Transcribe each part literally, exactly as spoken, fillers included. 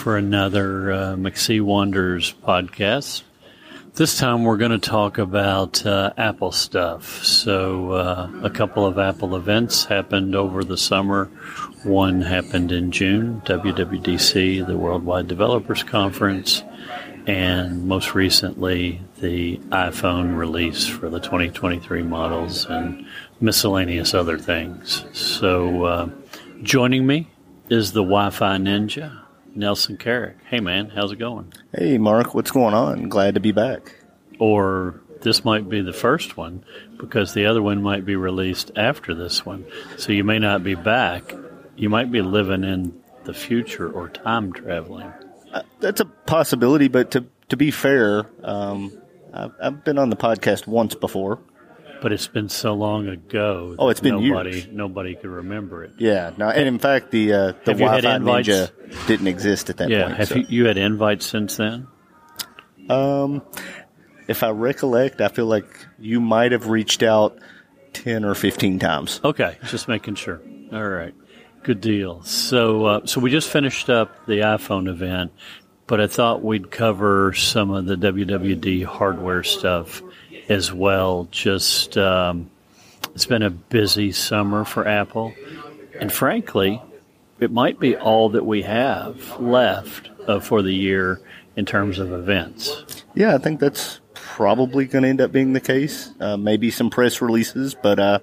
for another uh, McC Wanders podcast. This time we're going to talk about uh, Apple stuff. So uh, a couple of Apple events happened over the summer. One happened in June, W W D C, the Worldwide Developers Conference, and most recently the iPhone release for the twenty twenty-three models and miscellaneous other things. So uh, joining me is the Wi-Fi Ninja, Nelson Karrick. Hey, man, how's it going? Hey, Mark, what's going on? Glad to be back. Or this might be the first one because the other one might be released after this one. So you may not be back. You might be living in the future or time traveling. Uh, that's a possibility, but to, to be fair, um, I've, I've been on the podcast once before. But it's been so long ago. Oh, it's been nobody, years. Nobody could remember it. Yeah. No, and in fact, the uh, the Wi-Fi Ninja didn't exist at that yeah, point. Yeah. Have so. you, you had invites since then? Um, if I recollect, I feel like you might have reached out ten or fifteen times. Okay, just making sure. All right, good deal. So, uh, so we just finished up the iPhone event, but I thought we'd cover some of the W W D C hardware stuff as well. Just um, it's been a busy summer for Apple, and frankly, it might be all that we have left uh, for the year in terms of events. Yeah, I think that's probably going to end up being the case. Uh, maybe some press releases, but uh,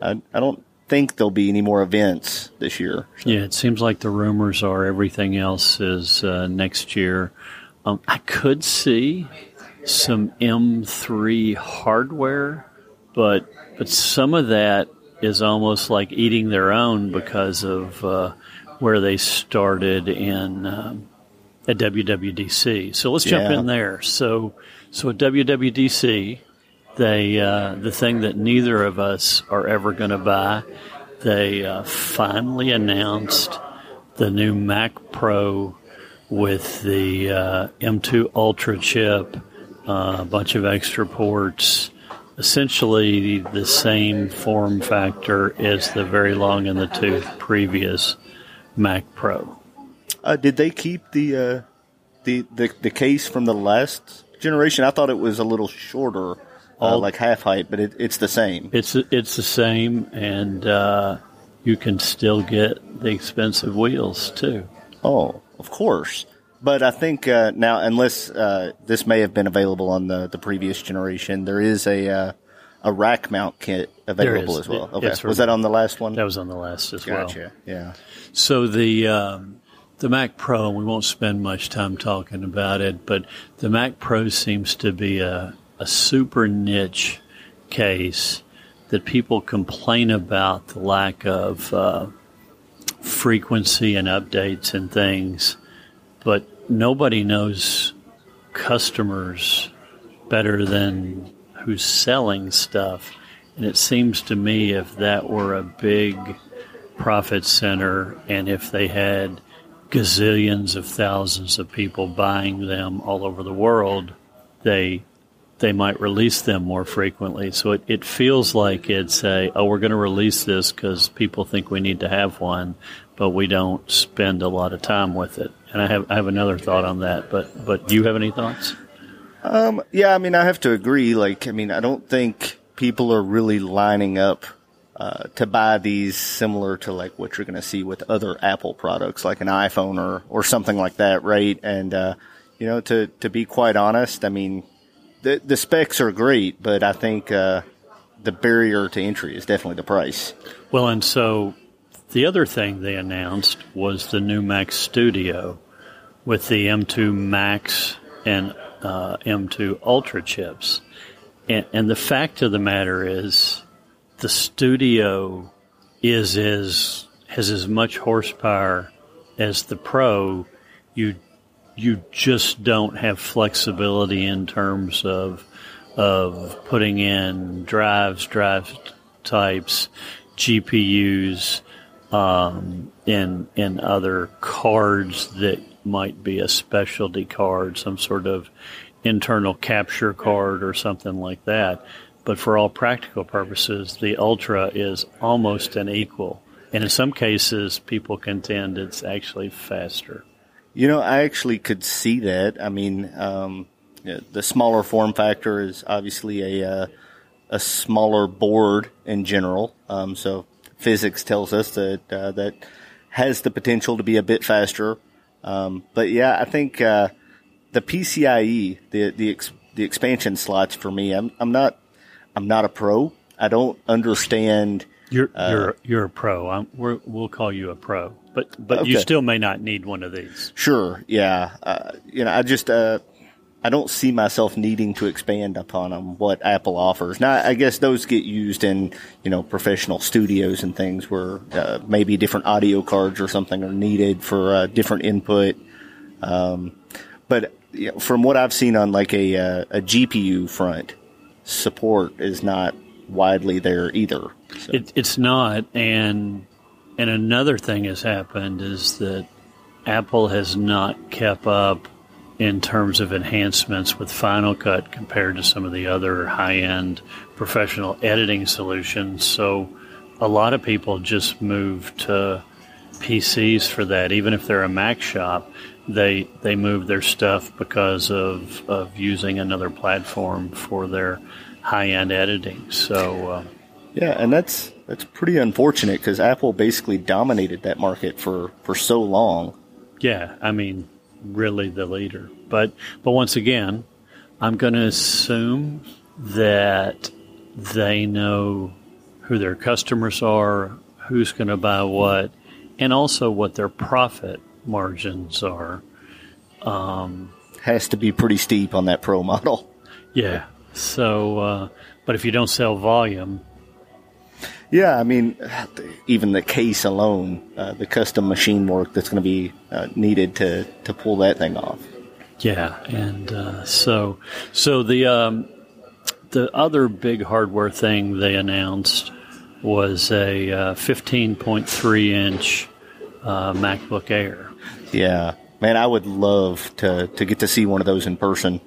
I, I don't think there'll be any more events this year. So. Yeah, it seems like the rumors are everything else is uh, next year. Um, I could see some M three hardware, but but some of that is almost like eating their own because of uh, where they started in um, at W W D C. So let's yeah. jump in there. So so at W W D C, they uh, the thing that neither of us are ever going to buy, they uh, finally announced the new Mac Pro with the uh, M two Ultra chip. Uh, a bunch of extra ports, essentially the same form factor as the very long in the tooth previous Mac Pro. Uh, did they keep the, uh, the the the case from the last generation? I thought it was a little shorter, uh, like half height, but it, it's the same. It's it's the same, and uh, you can still get the expensive wheels too. Oh, of course. But I think uh, now, unless uh, this may have been available on the, the previous generation, there is a uh, a rack mount kit available as well. Okay. Was that on the last one? That was on the last as well. Gotcha. Yeah. So the um, the Mac Pro, we won't spend much time talking about it, but the Mac Pro seems to be a, a super niche case that people complain about the lack of uh, frequency and updates and things. But nobody knows customers better than who's selling stuff. And it seems to me if that were a big profit center and if they had gazillions of thousands of people buying them all over the world, they they might release them more frequently. So it, it feels like it's a, oh, we're going to release this because people think we need to have one, but we don't spend a lot of time with it. And I have I have another thought on that, but but do you have any thoughts? Um, yeah, I mean, I have to agree. Like, I mean, I don't think people are really lining up uh, to buy these similar to like what you're going to see with other Apple products, like an iPhone or or something like that, right? And uh, you know, to to be quite honest, I mean, the the specs are great, but I think uh, the barrier to entry is definitely the price. Well, and so. The other thing they announced was the new Mac Studio with the M two Max and uh, M two Ultra chips. And, and the fact of the matter is the Studio is as, has as much horsepower as the Pro. You you just don't have flexibility in terms of of putting in drives, drive types, G P Us, Um, in in other cards that might be a specialty card, some sort of internal capture card or something like that. But for all practical purposes, the Ultra is almost an equal. And in some cases, people contend it's actually faster. You know, I actually could see that. I mean, um, the smaller form factor is obviously a uh, a smaller board in general. Um, so physics tells us that uh, that has the potential to be a bit faster. Um, but yeah, I think uh, the P C I E, the the ex- the expansion slots for me. I'm I'm not I'm not a pro. I don't understand. You're uh, you're you're a pro. I'm, we're, we'll call you a pro, but but okay. You still may not need one of these. Sure. Yeah. Uh, you know, I just uh, I don't see myself needing to expand upon them, what Apple offers. Now, I guess those get used in you know professional studios and things where uh, maybe different audio cards or something are needed for uh, different input. Um, but you know, from what I've seen on like a uh, a G P U front, support is not widely there either. So. It, it's not, and and another thing has happened is that Apple has not kept up in terms of enhancements with Final Cut compared to some of the other high-end professional editing solutions. So a lot of people just move to P Cs for that. Even if they're a Mac shop, they they move their stuff because of, of using another platform for their high-end editing. So uh, yeah, and that's that's pretty unfortunate because Apple basically dominated that market for, for so long. Yeah, I mean, really the leader. But but once again, I'm going to assume that they know who their customers are, who's going to buy what, and also what their profit margins are. Um, Has to be pretty steep on that Pro model. Yeah. So, uh, but if you don't sell volume. Yeah, I mean, even the case alone, uh, the custom machine work that's going to be uh, needed to, to pull that thing off. Yeah, and uh, so so the um, the other big hardware thing they announced was a uh, fifteen point three inch uh, MacBook Air. Yeah, man, I would love to, to get to see one of those in person.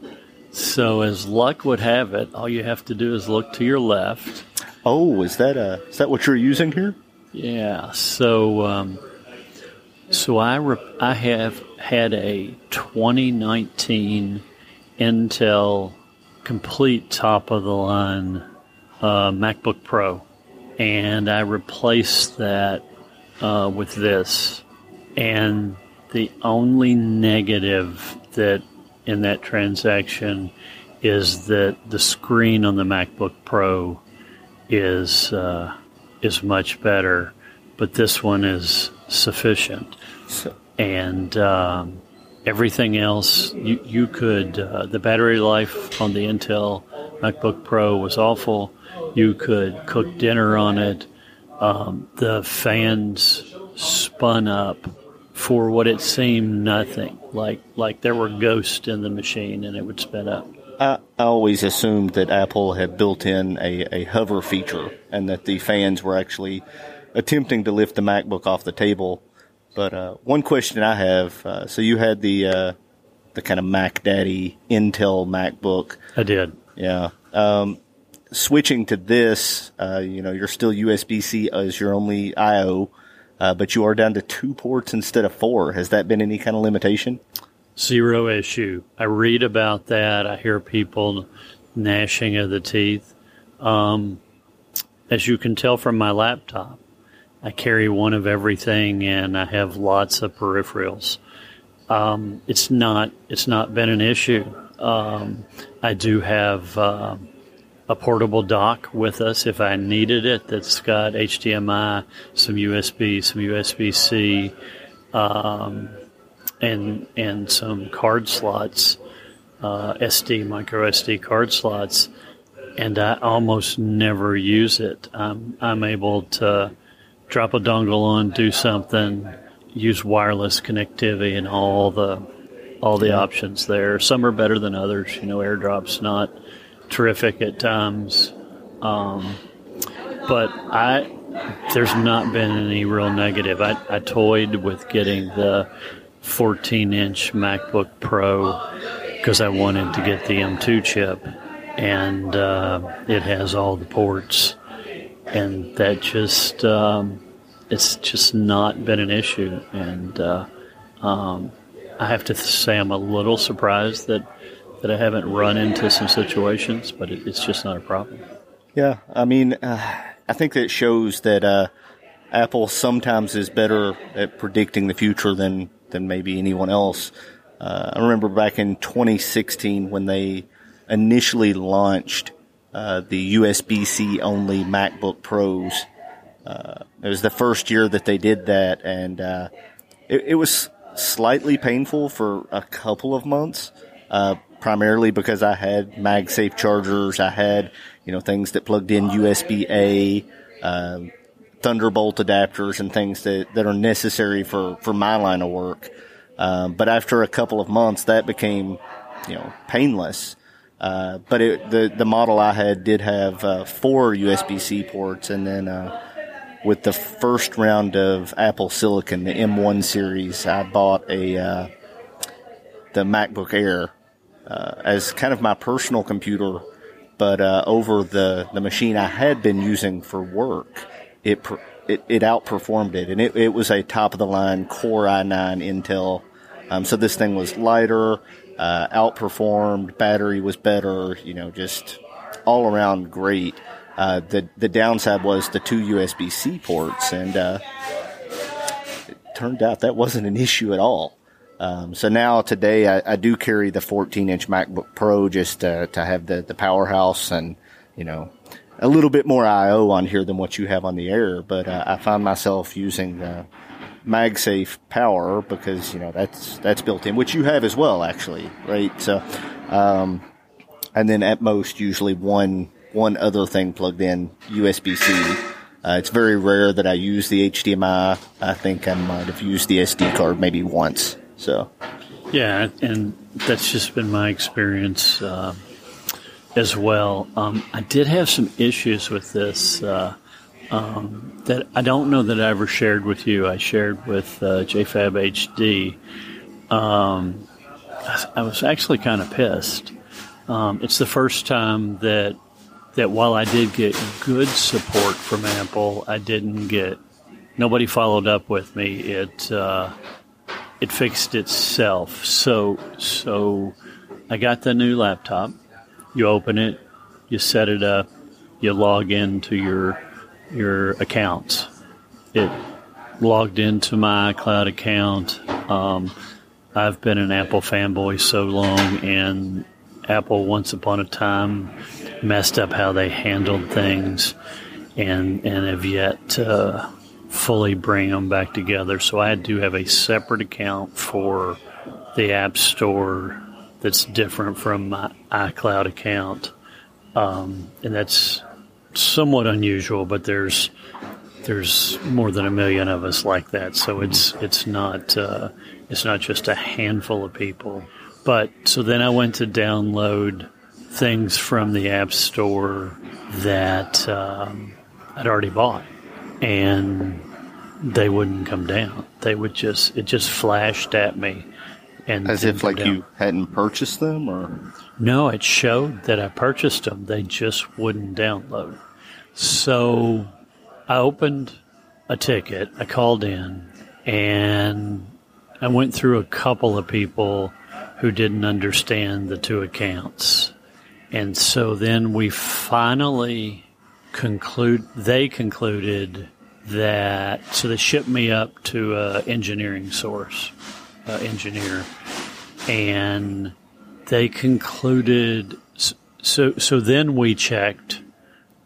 So as luck would have it, all you have to do is look to your left. Oh, is that a, is that what you're using here? Yeah. So, um, so I re- I have had a twenty nineteen Intel complete top of the line uh, MacBook Pro, and I replaced that uh, with this. And the only negative that in that transaction is that the screen on the MacBook Pro is uh, is much better, but this one is sufficient. So. And um, everything else, you, you could, uh, the battery life on the Intel MacBook Pro was awful. You could cook dinner on it. Um, the fans spun up for what it seemed nothing, like like there were ghosts in the machine and it would spin up. I, I always assumed that Apple had built in a, a hover feature and that the fans were actually attempting to lift the MacBook off the table. But uh, one question I have, uh, so you had the uh, the kind of Mac Daddy Intel MacBook. I did. Yeah. Um, switching to this, uh, you know, you're still U S B C as your only I O, Uh, but you are down to two ports instead of four. Has that been any kind of limitation? Zero issue. I read about that. I hear people gnashing of the teeth. Um, as you can tell from my laptop, I carry one of everything, and I have lots of peripherals. Um, it's not. It's not been an issue. Um, I do have uh, a portable dock with us if I needed it that's got H D M I, some U S B, some U S B C, um, and and some card slots, uh, S D, micro S D card slots, and I almost never use it. I'm, I'm able to drop a dongle on, do something, use wireless connectivity and all the, all the options there. Some are better than others. You know, AirDrop's not terrific at times, um, but I there's not been any real negative. I, I toyed with getting the fourteen inch MacBook Pro because I wanted to get the M two chip, and uh, it has all the ports, and that just um, it's just not been an issue, and uh, um, I have to say I'm a little surprised that, that I haven't run into some situations, but it, it's just not a problem. Yeah, I mean, uh, I think that shows that uh, Apple sometimes is better at predicting the future than, than maybe anyone else. Uh, I remember back in twenty sixteen when they initially launched uh, the U S B C only MacBook Pros. Uh, it was the first year that they did that, and uh, it, it was slightly painful for a couple of months, uh, primarily because I had MagSafe chargers, I had you know things that plugged in U S B A, uh, Thunderbolt adapters, and things that, that are necessary for, for my line of work. Uh, but after a couple of months, that became you know painless. Uh, but it, the the model I had did have uh, four U S B C ports, and then. Uh, With the first round of Apple Silicon, the M one series, I bought a uh, the MacBook Air uh, as kind of my personal computer, but uh, over the, the machine I had been using for work, it it, it outperformed it, and it, it was a top of the line Core i nine Intel. Um, so this thing was lighter, uh, outperformed, battery was better, you know, just all around great. Uh, the the downside was the two U S B C ports, and uh, it turned out that wasn't an issue at all. Um, so now today I, I do carry the fourteen inch MacBook Pro just uh, to have the, the powerhouse and you know a little bit more I O on here than what you have on the Air. But uh, I find myself using the MagSafe power because you know that's that's built in, which you have as well actually, right? So, um, and then at most usually one. One other thing plugged in, U S B C. Uh, it's very rare that I use the H D M I. I think I might have used the S D card maybe once. So, yeah, and that's just been my experience uh, as well. Um, I did have some issues with this uh, um, that I don't know that I ever shared with you. I shared with uh, JFabHD. Um, I, I was actually kind of pissed. Um, it's the first time that that while I did get good support from Apple, I didn't get, nobody followed up with me. It uh, it fixed itself. So so I got the new laptop. You open it, you set it up, you log into your your accounts. It logged into my iCloud account. Um, I've been an Apple fanboy so long, and Apple once upon a time messed up how they handled things and and have yet to fully bring them back together. So I do have a separate account for the App Store that's different from my iCloud account. Um, and that's somewhat unusual, but there's there's more than a million of us like that. So it's it's not uh, it's not just a handful of people. But so then I went to download things from the App Store that um, I'd already bought, and they wouldn't come down. They would just it just flashed at me, and as if like down. You hadn't purchased them, or no, it showed that I purchased them. They just wouldn't download. So I opened a ticket. I called in, and I went through a couple of people who didn't understand the two accounts. And so then we finally conclude, they concluded that, so they shipped me up to an engineering source, uh, engineer, and they concluded, so, so then we checked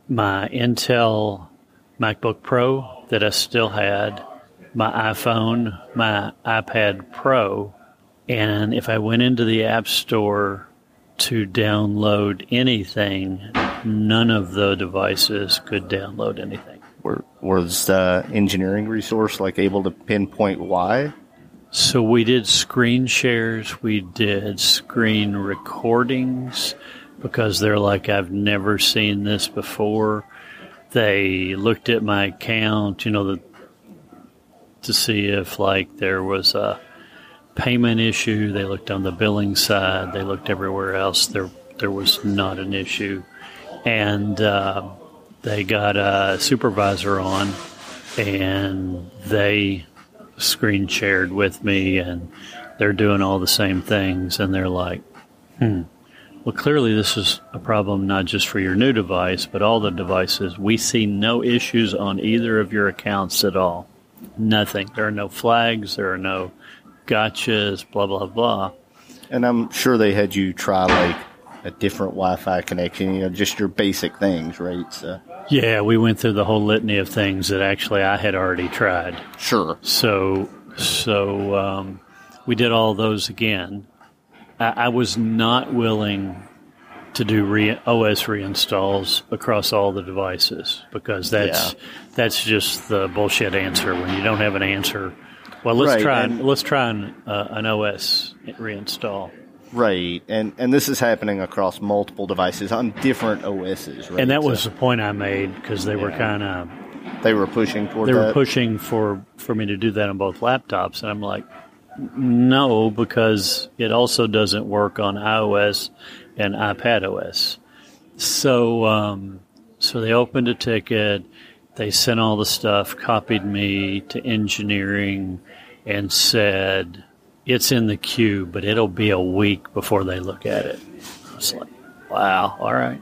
my Intel MacBook Pro that I still had, my iPhone, my iPad Pro, and if I went into the App Store to download anything, none of the devices could download anything. Were, was the engineering resource like able to pinpoint why? So we did screen shares, we did screen recordings, because they're like, I've never seen this before. They looked at my account, you know, the, to see if like there was a payment issue. They looked on the billing side. They looked everywhere else. There, there was not an issue, and uh, they got a supervisor on, and they screen shared with me, and they're doing all the same things, and they're like, hmm, well, clearly this is a problem not just for your new device, but all the devices. We see no issues on either of your accounts at all. Nothing. There are no flags. There are no gotchas, blah, blah, blah. And I'm sure they had you try, like, a different Wi-Fi connection, you know, just your basic things, right? So. Yeah, we went through the whole litany of things that actually I had already tried. Sure. So so um, we did all those again. I, I was not willing to do re- O S reinstalls across all the devices because that's yeah. that's just the bullshit answer when you don't have an answer. Well, let's right, try and, let's try an, uh, an O S reinstall. Right, and and this is happening across multiple devices on different O Ss, right? And that was so, the point I made because they yeah. were kind of... They were pushing toward They that. were pushing for, for me to do that on both laptops, and I'm like, no, because it also doesn't work on iOS and iPadOS. So, um, so they opened a ticket, they sent all the stuff, copied me to engineering, and said... It's in the queue, but it'll be a week before they look at it. I was like, wow, all right.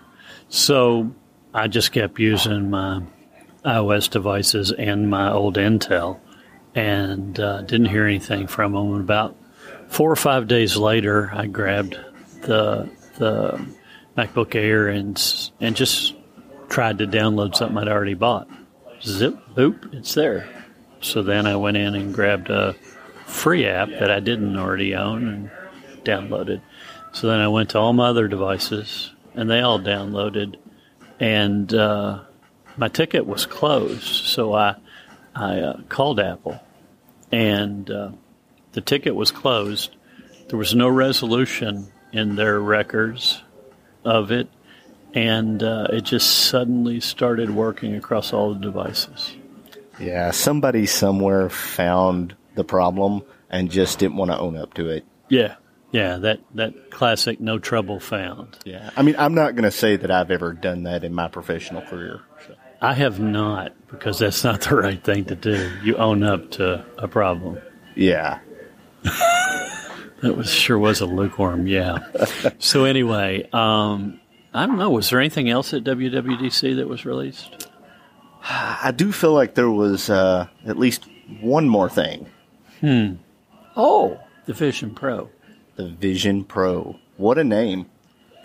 So I just kept using my iOS devices and my old Intel and uh, didn't hear anything from them. About four or five days later, I grabbed the the MacBook Air and and just tried to download something I'd already bought. Zip, boop, it's there. So then I went in and grabbed a free app that I didn't already own and downloaded. So then I went to all my other devices, and they all downloaded, and uh, my ticket was closed. So I I uh, called Apple, and uh, the ticket was closed. There was no resolution in their records of it, and uh, it just suddenly started working across all the devices. Yeah, somebody somewhere found the problem and just didn't want to own up to it. Yeah. Yeah, that, that classic no trouble found. Yeah. I mean, I'm not going to say that I've ever done that in my professional career. So. I have not, because that's not the right thing to do. You own up to a problem. Yeah. That was sure was a lukewarm, yeah. So anyway, um, I don't know. Was there anything else at W W D C that was released? I do feel like there was uh, at least one more thing. Hmm. Oh, the Vision Pro. The Vision Pro. What a name.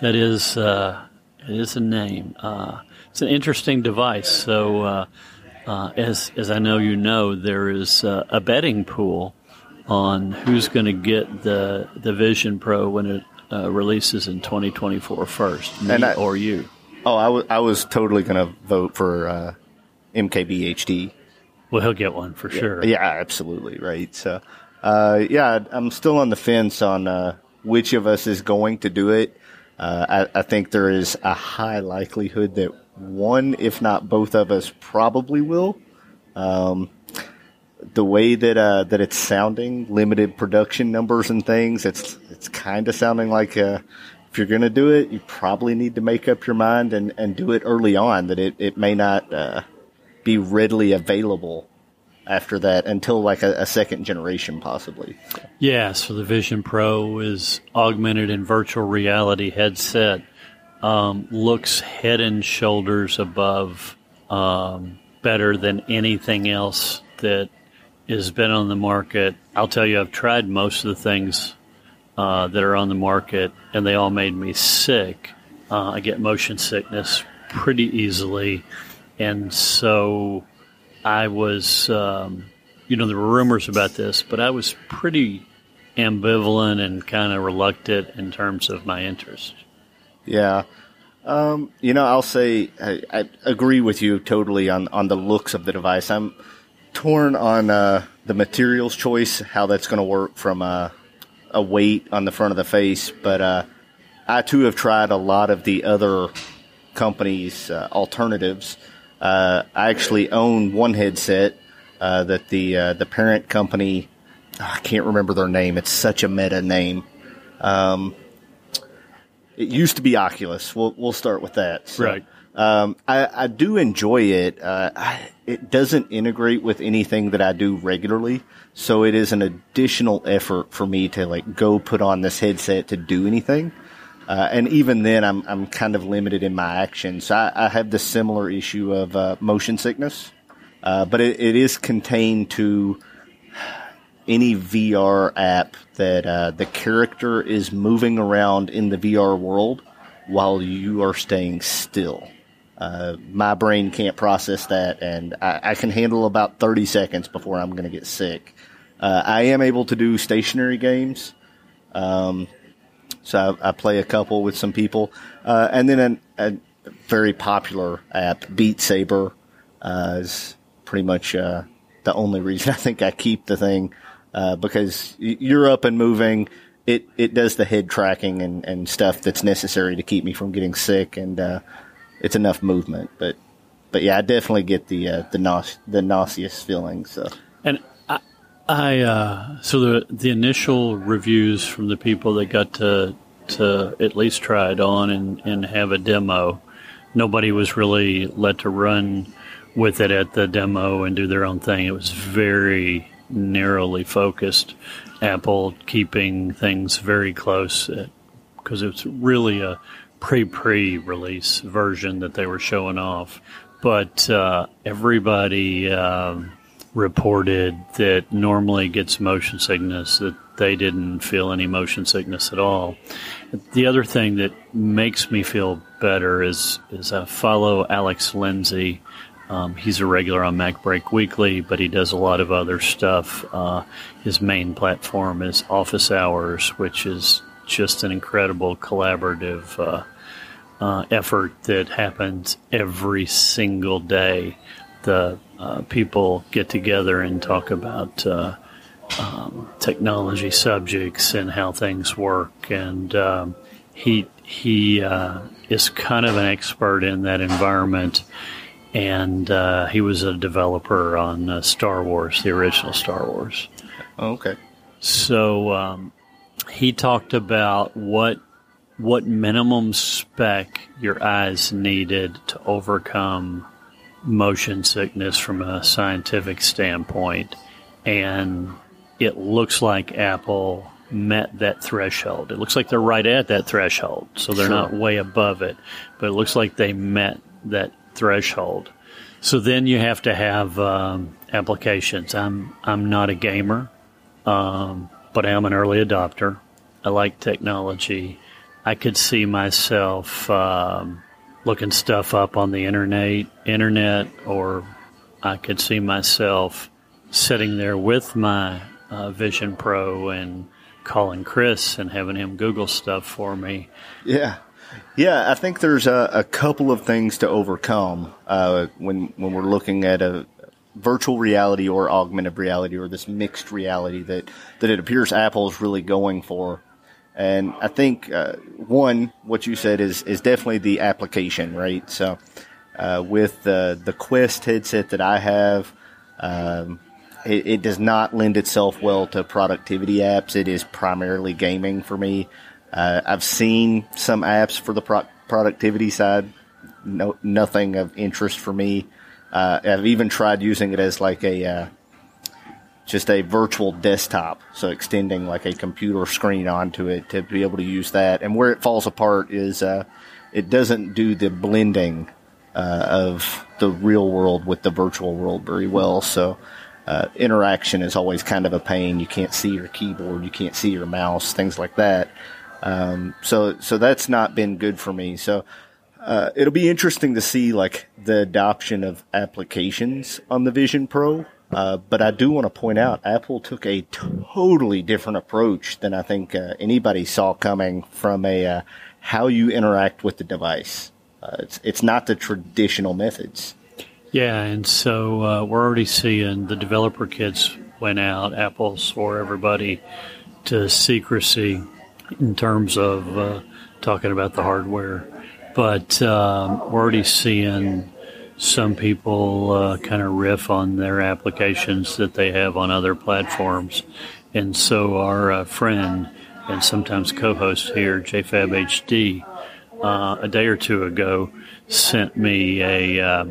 That is, uh, it is a name. Uh, it's an interesting device. So, uh, uh, as as I know you know, there is uh, a betting pool on who's going to get the the Vision Pro when it uh, releases in twenty twenty-four first, me and I, or you. Oh, I, w- I was totally going to vote for uh, M K B H D. Well, he'll get one for yeah, sure. Yeah, absolutely, right. So, uh, yeah, I'm still on the fence on uh, which of us is going to do it. Uh, I, I think there is a high likelihood that one, if not both of us, probably will. Um, the way that uh, that it's sounding, limited production numbers and things, it's it's kind of sounding like uh, if you're going to do it, you probably need to make up your mind and, and do it early on. That it it may not. Uh, Be readily available after that until like a, a second generation, possibly. Yeah, so the Vision Pro is augmented and virtual reality headset. Um, looks head and shoulders above, um, better than anything else that has been on the market. I'll tell you, I've tried most of the things uh, that are on the market, and they all made me sick. Uh, I get motion sickness pretty easily. And so I was, um, you know, there were rumors about this, but I was pretty ambivalent and kind of reluctant in terms of my interest. Yeah. Um, you know, I'll say I, I agree with you totally on, on the looks of the device. I'm torn on uh, the materials choice, how that's going to work from a, a weight on the front of the face. But uh, I, too, have tried a lot of the other companies' uh, alternatives. Uh, I actually own one headset uh, that the uh, the parent company, oh, I can't remember their name. It's such a meta name. Um, It used to be Oculus. We'll we'll start with that. So, right. Um, I, I do enjoy it. Uh, I, it doesn't integrate with anything that I do regularly, so it is an additional effort for me to like go put on this headset to do anything. Uh, and even then, I'm I'm kind of limited in my actions. So I, I have the similar issue of uh, motion sickness, uh, but it, it is contained to any V R app that uh, the character is moving around in the V R world while you are staying still. Uh, my brain can't process that, and I, I can handle about thirty seconds before I'm going to get sick. Uh, I am able to do stationary games, um, so I, I play a couple with some people. Uh, and then an, a very popular app, Beat Saber, uh, is pretty much uh, the only reason I think I keep the thing, uh, because you're up and moving. It it does the head tracking and, and stuff that's necessary to keep me from getting sick, and uh, it's enough movement. But but yeah, I definitely get the uh, the nause the nauseous feeling. So and I, I uh, so the the initial reviews from the people that got to to at least try it on and, and have a demo, nobody was really let to run with it at the demo and do their own thing. It was very narrowly focused. Apple keeping things very close because it's really a pre-pre-release version that they were showing off. But uh, everybody uh, reported that normally gets motion sickness, that they didn't feel any motion sickness at all. The other thing that makes me feel better is, is I follow Alex Lindsay. Um, he's a regular on Mac Break Weekly, but he does a lot of other stuff. Uh, his main platform is Office Hours, which is just an incredible collaborative uh, uh, effort that happens every single day. The uh, people get together and talk about uh, um, technology subjects and how things work, and um, he he uh, is kind of an expert in that environment. And uh, he was a developer on uh, Star Wars, the original Star Wars. Oh, okay. So um, he talked about what what minimum spec your eyes needed to overcome motion sickness from a scientific standpoint. And it looks like Apple met that threshold. It looks like they're right at that threshold, so they're sure. not way above it. But it looks like they met that threshold. So then you have to have um, applications. I'm I'm not a gamer, um, but I'm an early adopter. I like technology. I could see myself um, looking stuff up on the internet, internet, or I could see myself sitting there with my uh, Vision Pro and calling Chris and having him Google stuff for me. Yeah. Yeah, I think there's a, a couple of things to overcome uh, when when we're looking at a virtual reality or augmented reality or this mixed reality that, that it appears Apple is really going for. And I think, uh, one, what you said is, is definitely the application, right? So uh, with the, the Quest headset that I have, um, it, it does not lend itself well to productivity apps. It is primarily gaming for me. Uh, I've seen some apps for the pro- productivity side, no, nothing of interest for me. Uh, I've even tried using it as like a, uh, just a virtual desktop. So extending like a computer screen onto it to be able to use that. And where it falls apart is, uh, it doesn't do the blending, uh, of the real world with the virtual world very well. So, uh, interaction is always kind of a pain. You can't see your keyboard. You can't see your mouse, things like that. Um, so, so that's not been good for me. So, uh, it'll be interesting to see like the adoption of applications on the Vision Pro. Uh, but I do want to point out Apple took a totally different approach than I think uh, anybody saw coming from a, uh, how you interact with the device. Uh, it's, it's not the traditional methods. Yeah. And so, uh, we're already seeing the developer kits went out. Apple swore everybody to secrecy in terms of uh, talking about the hardware. But um, we're already seeing some people uh, kind of riff on their applications that they have on other platforms. And so our uh, friend and sometimes co-host here, JFabHD, uh, a day or two ago sent me a uh,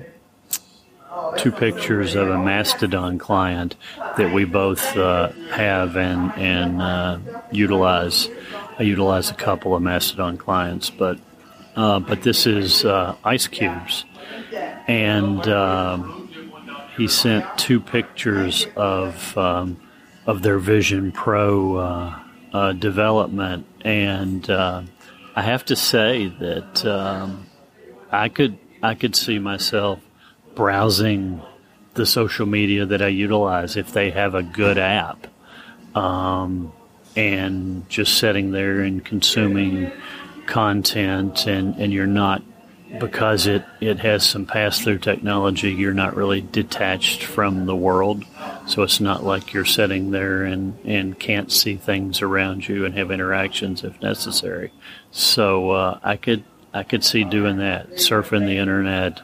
two pictures of a Mastodon client that we both uh, have and and uh, utilize. I utilize a couple of Mastodon clients, but uh, but this is uh, ice cubes, and um, he sent two pictures of um, of their Vision Pro uh, uh, development, and uh, I have to say that um, I could I could see myself browsing the social media that I utilize if they have a good app. Um, And just sitting there and consuming content, and, and you're not, because it, it has some pass-through technology, you're not really detached from the world. So it's not like you're sitting there and, and can't see things around you and have interactions if necessary. So uh, I could I could see doing that, surfing the internet,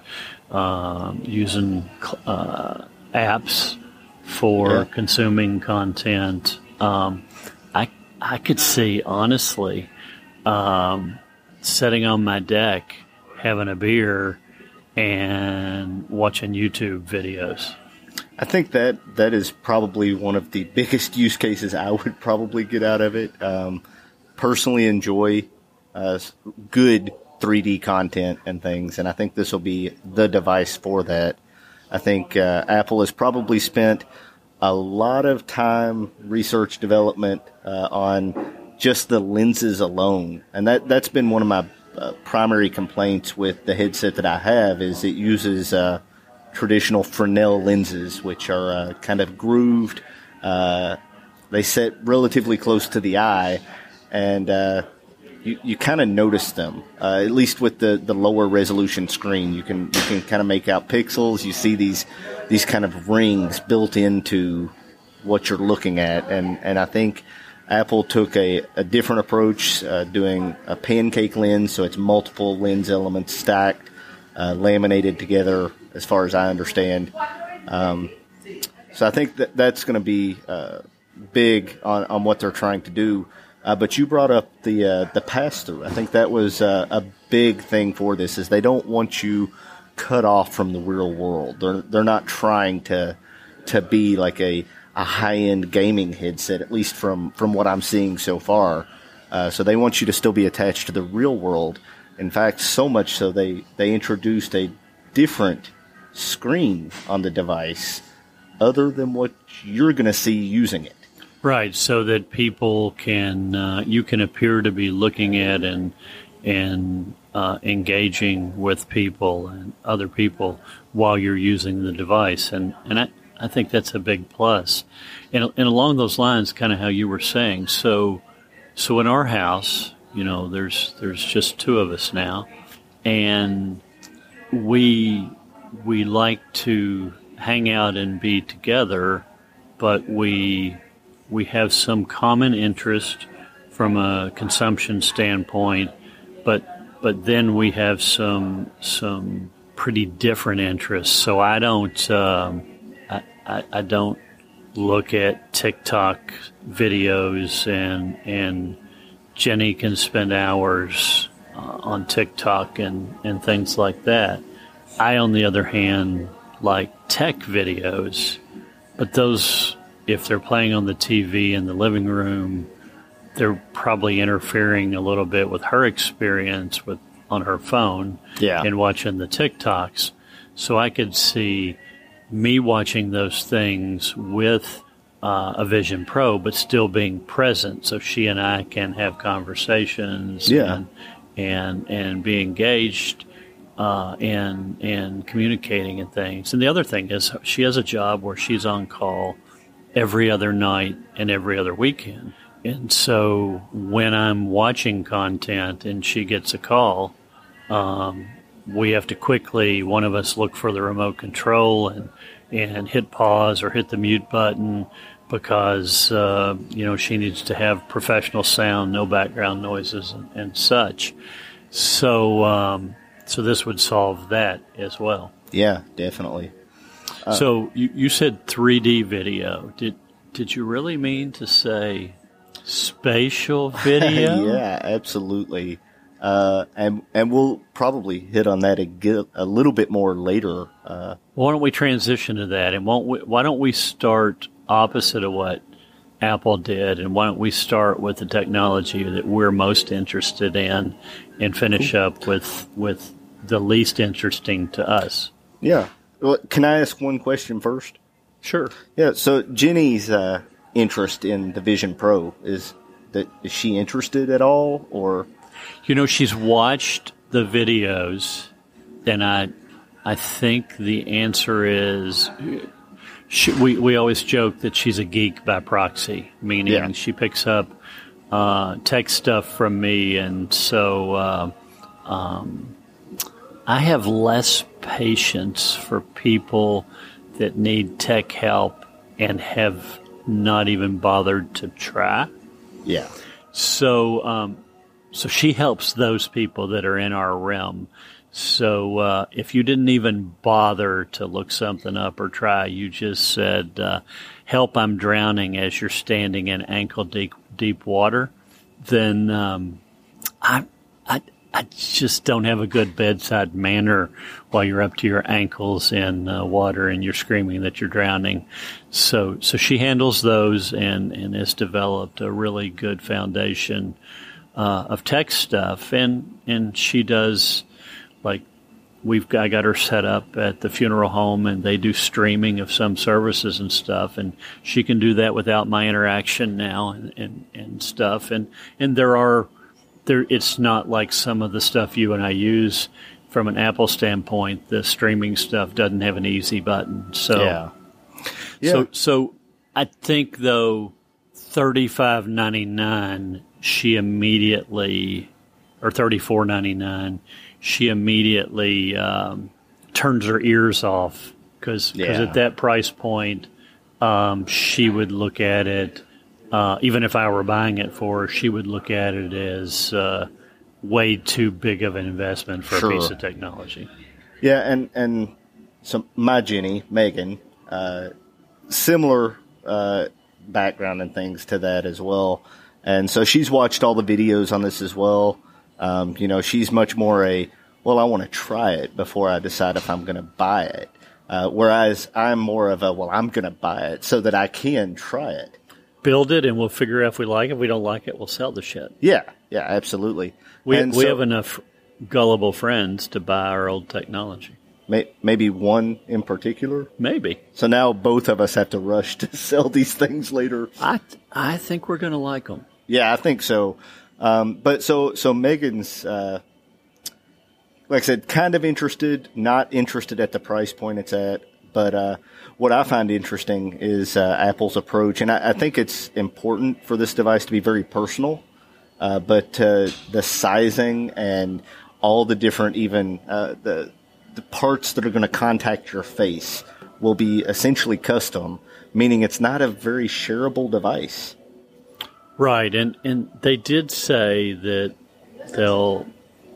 uh, using uh, apps for yeah. consuming content. Um, I could see, honestly, um, sitting on my deck, having a beer, and watching YouTube videos. I think that that is probably one of the biggest use cases I would probably get out of it. Um, personally enjoy uh, good three D content and things, and I think this will be the device for that. I think uh, Apple has probably spent a lot of time, research, development uh, on just the lenses alone. And that, that's been one of my uh, primary complaints with the headset that I have, is it uses uh, traditional Fresnel lenses, which are uh, kind of grooved. Uh, they sit relatively close to the eye, and uh, you, you kind of notice them, uh, at least with the, the lower resolution screen. You can you can kind of make out pixels. You see these... these kind of rings built into what you're looking at. And, and I think Apple took a, a different approach, uh, doing a pancake lens, so it's multiple lens elements stacked, uh, laminated together, as far as I understand. Um, so I think that that's going to be uh, big on, on what they're trying to do. Uh, but you brought up the uh, the pass-through. I think that was uh, a big thing for this, is they don't want you cut off from the real world. They're they're not trying to to be like a, a high end gaming headset, at least from, from what I'm seeing so far. Uh, so they want you to still be attached to the real world. In fact, so much so they, they introduced a different screen on the device other than what you're going to see using it. Right, so that people can uh, you can appear to be looking at and and. Uh, engaging with people and other people while you're using the device. And, and I, I think that's a big plus. And, and along those lines, kind of how you were saying, so so in our house, you know, there's there's just two of us now, and we we like to hang out and be together, but we we have some common interest from a consumption standpoint, but But then we have some some pretty different interests. So I don't um, I, I, I don't look at TikTok videos, and and Jenny can spend hours uh, on TikTok and, and things like that. I, on the other hand, like tech videos, but those, if they're playing on the T V in the living room, they're probably interfering a little bit with her experience with on her phone yeah. and watching the TikToks. So I could see me watching those things with uh, a Vision Pro, but still being present, so she and I can have conversations yeah. and, and and be engaged uh, and and communicating and things. And the other thing is, she has a job where she's on call every other night and every other weekend. And so when I'm watching content and she gets a call, um, we have to quickly, one of us, look for the remote control and, and hit pause or hit the mute button because, uh, you know, she needs to have professional sound, no background noises and, and such. So um, so this would solve that as well. Yeah, definitely. Uh, so you, you said three D video. Did, did you really mean to say... spatial video? Yeah, absolutely. Uh, and and we'll probably hit on that a, a little bit more later. Uh, why don't we transition to that? And won't we, why don't we start opposite of what Apple did? And why don't we start with the technology that we're most interested in and finish up with with the least interesting to us? Yeah. Well, can I ask one question first? Sure. Yeah. So Jenny's uh, interest in the Vision Pro, is that is she interested at all, or? You know, she's watched the videos, and I I think the answer is she, we, we always joke that she's a geek by proxy, meaning yeah. she picks up uh, tech stuff from me, and so uh, um, I have less patience for people that need tech help and have not even bothered to try. Yeah. So... Um, So she helps those people that are in our realm. So uh, if you didn't even bother to look something up or try, you just said, uh, help, I'm drowning as you're standing in ankle deep, deep water, then um, I, I, I just don't have a good bedside manner while you're up to your ankles in uh, water and you're screaming that you're drowning. So so she handles those and, and has developed a really good foundation Uh, of tech stuff, and and she does, like, we've got, I got her set up at the funeral home, and they do streaming of some services and stuff, and she can do that without my interaction now, and and, and stuff, and and there are there it's not like some of the stuff you and I use from an Apple standpoint. The streaming stuff doesn't have an easy button, so yeah, yeah. so so I think though thirty-five ninety-nine she immediately, or thirty-four ninety-nine, she immediately um, turns her ears off because yeah. at that price point, um, she would look at it, uh, even if I were buying it for her, she would look at it as uh, way too big of an investment for sure. a piece of technology. Yeah, and, and so my Jenny, Megan, uh, similar uh, background and things to that as well. And so she's watched all the videos on this as well. Um, you know, she's much more a, well, I want to try it before I decide if I'm going to buy it. Uh, whereas I'm more of a, well, I'm going to buy it so that I can try it. Build it and we'll figure out if we like it. If we don't like it, we'll sell the shit. Yeah, yeah, absolutely. We, and we so, have enough gullible friends to buy our old technology. May, maybe one in particular? Maybe. So now both of us have to rush to sell these things later. I I think we're going to like them. Yeah, I think so. Um, but so so Megan's, uh, like I said, kind of interested, not interested at the price point it's at. But uh, what I find interesting is uh, Apple's approach. And I, I think it's important for this device to be very personal. Uh, but uh, the sizing and all the different even uh, – the the parts that are going to contact your face will be essentially custom, meaning it's not a very shareable device. Right, and and they did say that they'll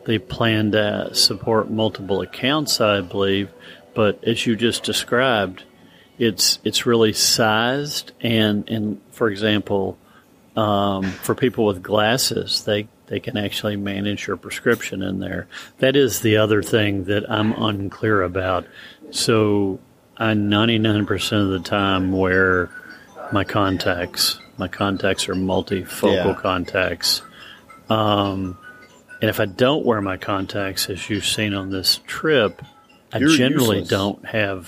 they plan to support multiple accounts, I believe, but as you just described, it's it's really sized, and and for example, um, for people with glasses, they They can actually manage your prescription in there. That is the other thing that I'm unclear about. So I ninety-nine percent of the time wear my contacts. My contacts are multifocal yeah. contacts. Um, and if I don't wear my contacts, as you've seen on this trip, I You're generally useless. don't have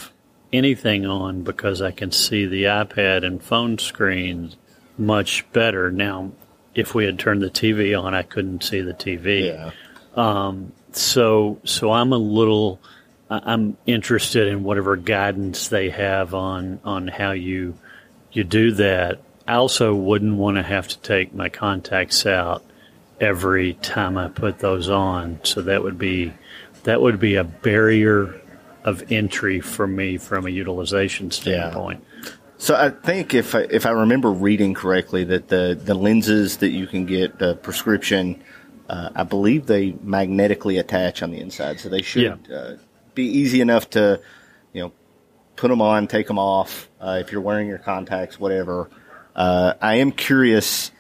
anything on because I can see the iPad and phone screens much better now. If we had turned the T V on, I couldn't see the T V. Yeah. Um, so, so I'm a little, I'm interested in whatever guidance they have on, on how you, you do that. I also wouldn't want to have to take my contacts out every time I put those on. So that would be, that would be a barrier of entry for me from a utilization standpoint. Yeah. So I think if I, if I remember reading correctly that the, the lenses that you can get, the prescription, uh, I believe they magnetically attach on the inside. So they should yeah. uh, be easy enough to, you know, put them on, take them off, uh, if you're wearing your contacts, whatever. Uh, I am curious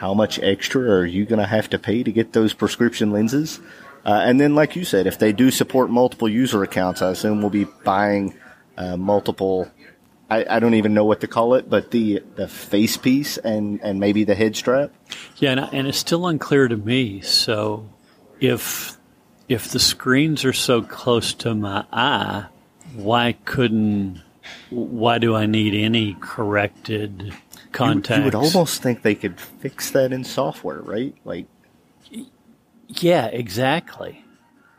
how much extra are you going to have to pay to get those prescription lenses? Uh, and then, like you said, if they do support multiple user accounts, I assume we'll be buying uh, multiple, I, I don't even know what to call it, but the, the face piece and, and maybe the head strap. Yeah, and, and it's still unclear to me. So if if the screens are so close to my eye, why couldn't, why do I need any corrected contacts? You, you would almost think they could fix that in software, right? Like, yeah, exactly.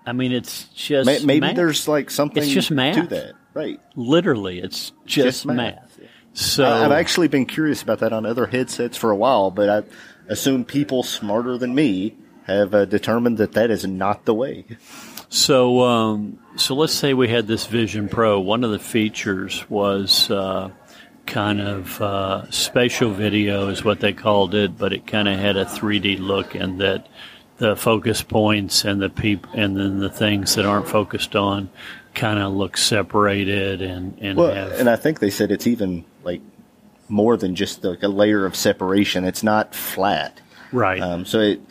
I mean, it's just Ma- maybe math. There's like something it's just math. to that, right? Literally, it's just, just math. math. Yeah. So I, I've actually been curious about that on other headsets for a while, but I assume people smarter than me have uh, determined that that is not the way. So, um, so let's say we had this Vision Pro. One of the features was uh, kind of uh, spatial video, is what they called it, but it kind of had a three D look in that. The focus points and the peep, and then the things that aren't focused on kind of look separated and and well, have. And I think they said it's even like more than just like a layer of separation. It's not flat, right? Um, so, it,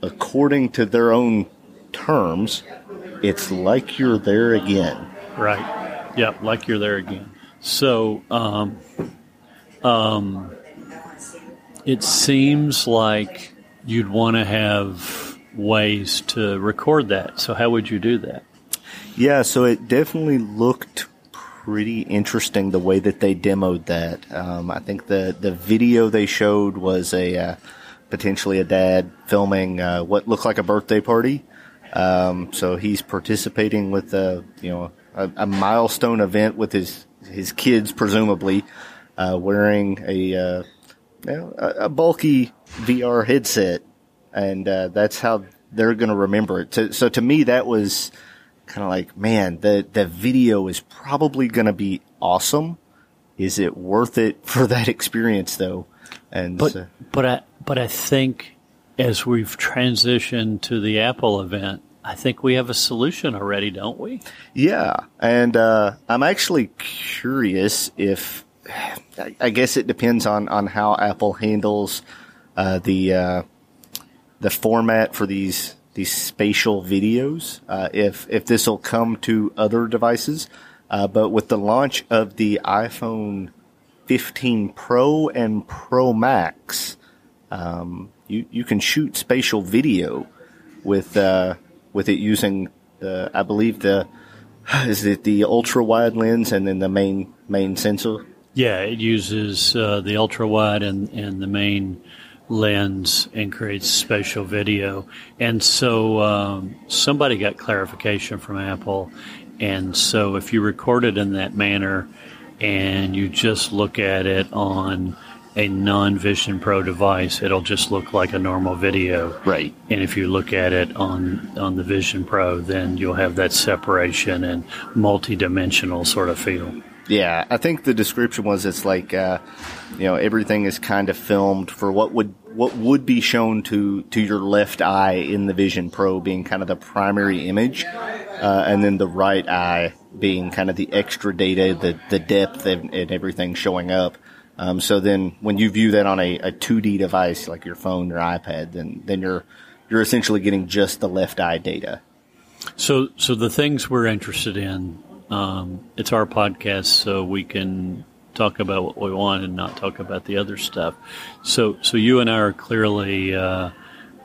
according to their own terms, it's like you're there again, right? Yeah, like you're there again. So, um, um, it seems like you'd want to have ways to record that. So how would you do that? Yeah, so it definitely looked pretty interesting the way that they demoed that. Um, I think the, the video they showed was a uh, potentially a dad filming uh, what looked like a birthday party. Um, so he's participating with a, you know, a, a milestone event with his his kids, presumably, uh, wearing a uh, you know, a, a bulky V R headset. And uh, that's how they're going to remember it. So, so to me, that was kind of like, man, the, the video is probably going to be awesome. Is it worth it for that experience, though? And but so. but I but I think as we've transitioned to the Apple event, I think we have a solution already, don't we? Yeah, and uh, I'm actually curious if I, I guess it depends on on how Apple handles uh, the. Uh, the format for these these spatial videos, uh, if if this will come to other devices. Uh, but with the launch of the iPhone fifteen Pro and Pro Max, um, you you can shoot spatial video with uh, with it using the I believe the is it the ultra wide lens and then the main main sensor. Yeah, it uses uh, the ultra wide and and the main lens and creates spatial video. And so um, somebody got clarification from Apple. And so if you record it in that manner and you just look at it on a non-Vision Pro device, it'll just look like a normal video. Right. And if you look at it on, on the Vision Pro, then you'll have that separation and multi-dimensional sort of feel. Yeah, I think the description was it's like, uh, you know, everything is kind of filmed for what would what would be shown to, to your left eye in the Vision Pro being kind of the primary image, uh, and then the right eye being kind of the extra data, the, the depth and, and everything showing up. Um, so then when you view that on a, a two D device like your phone or iPad, then then you're you're essentially getting just the left eye data. So so the things we're interested in. Um, it's our podcast, so we can talk about what we want and not talk about the other stuff. So, so you and I are clearly uh,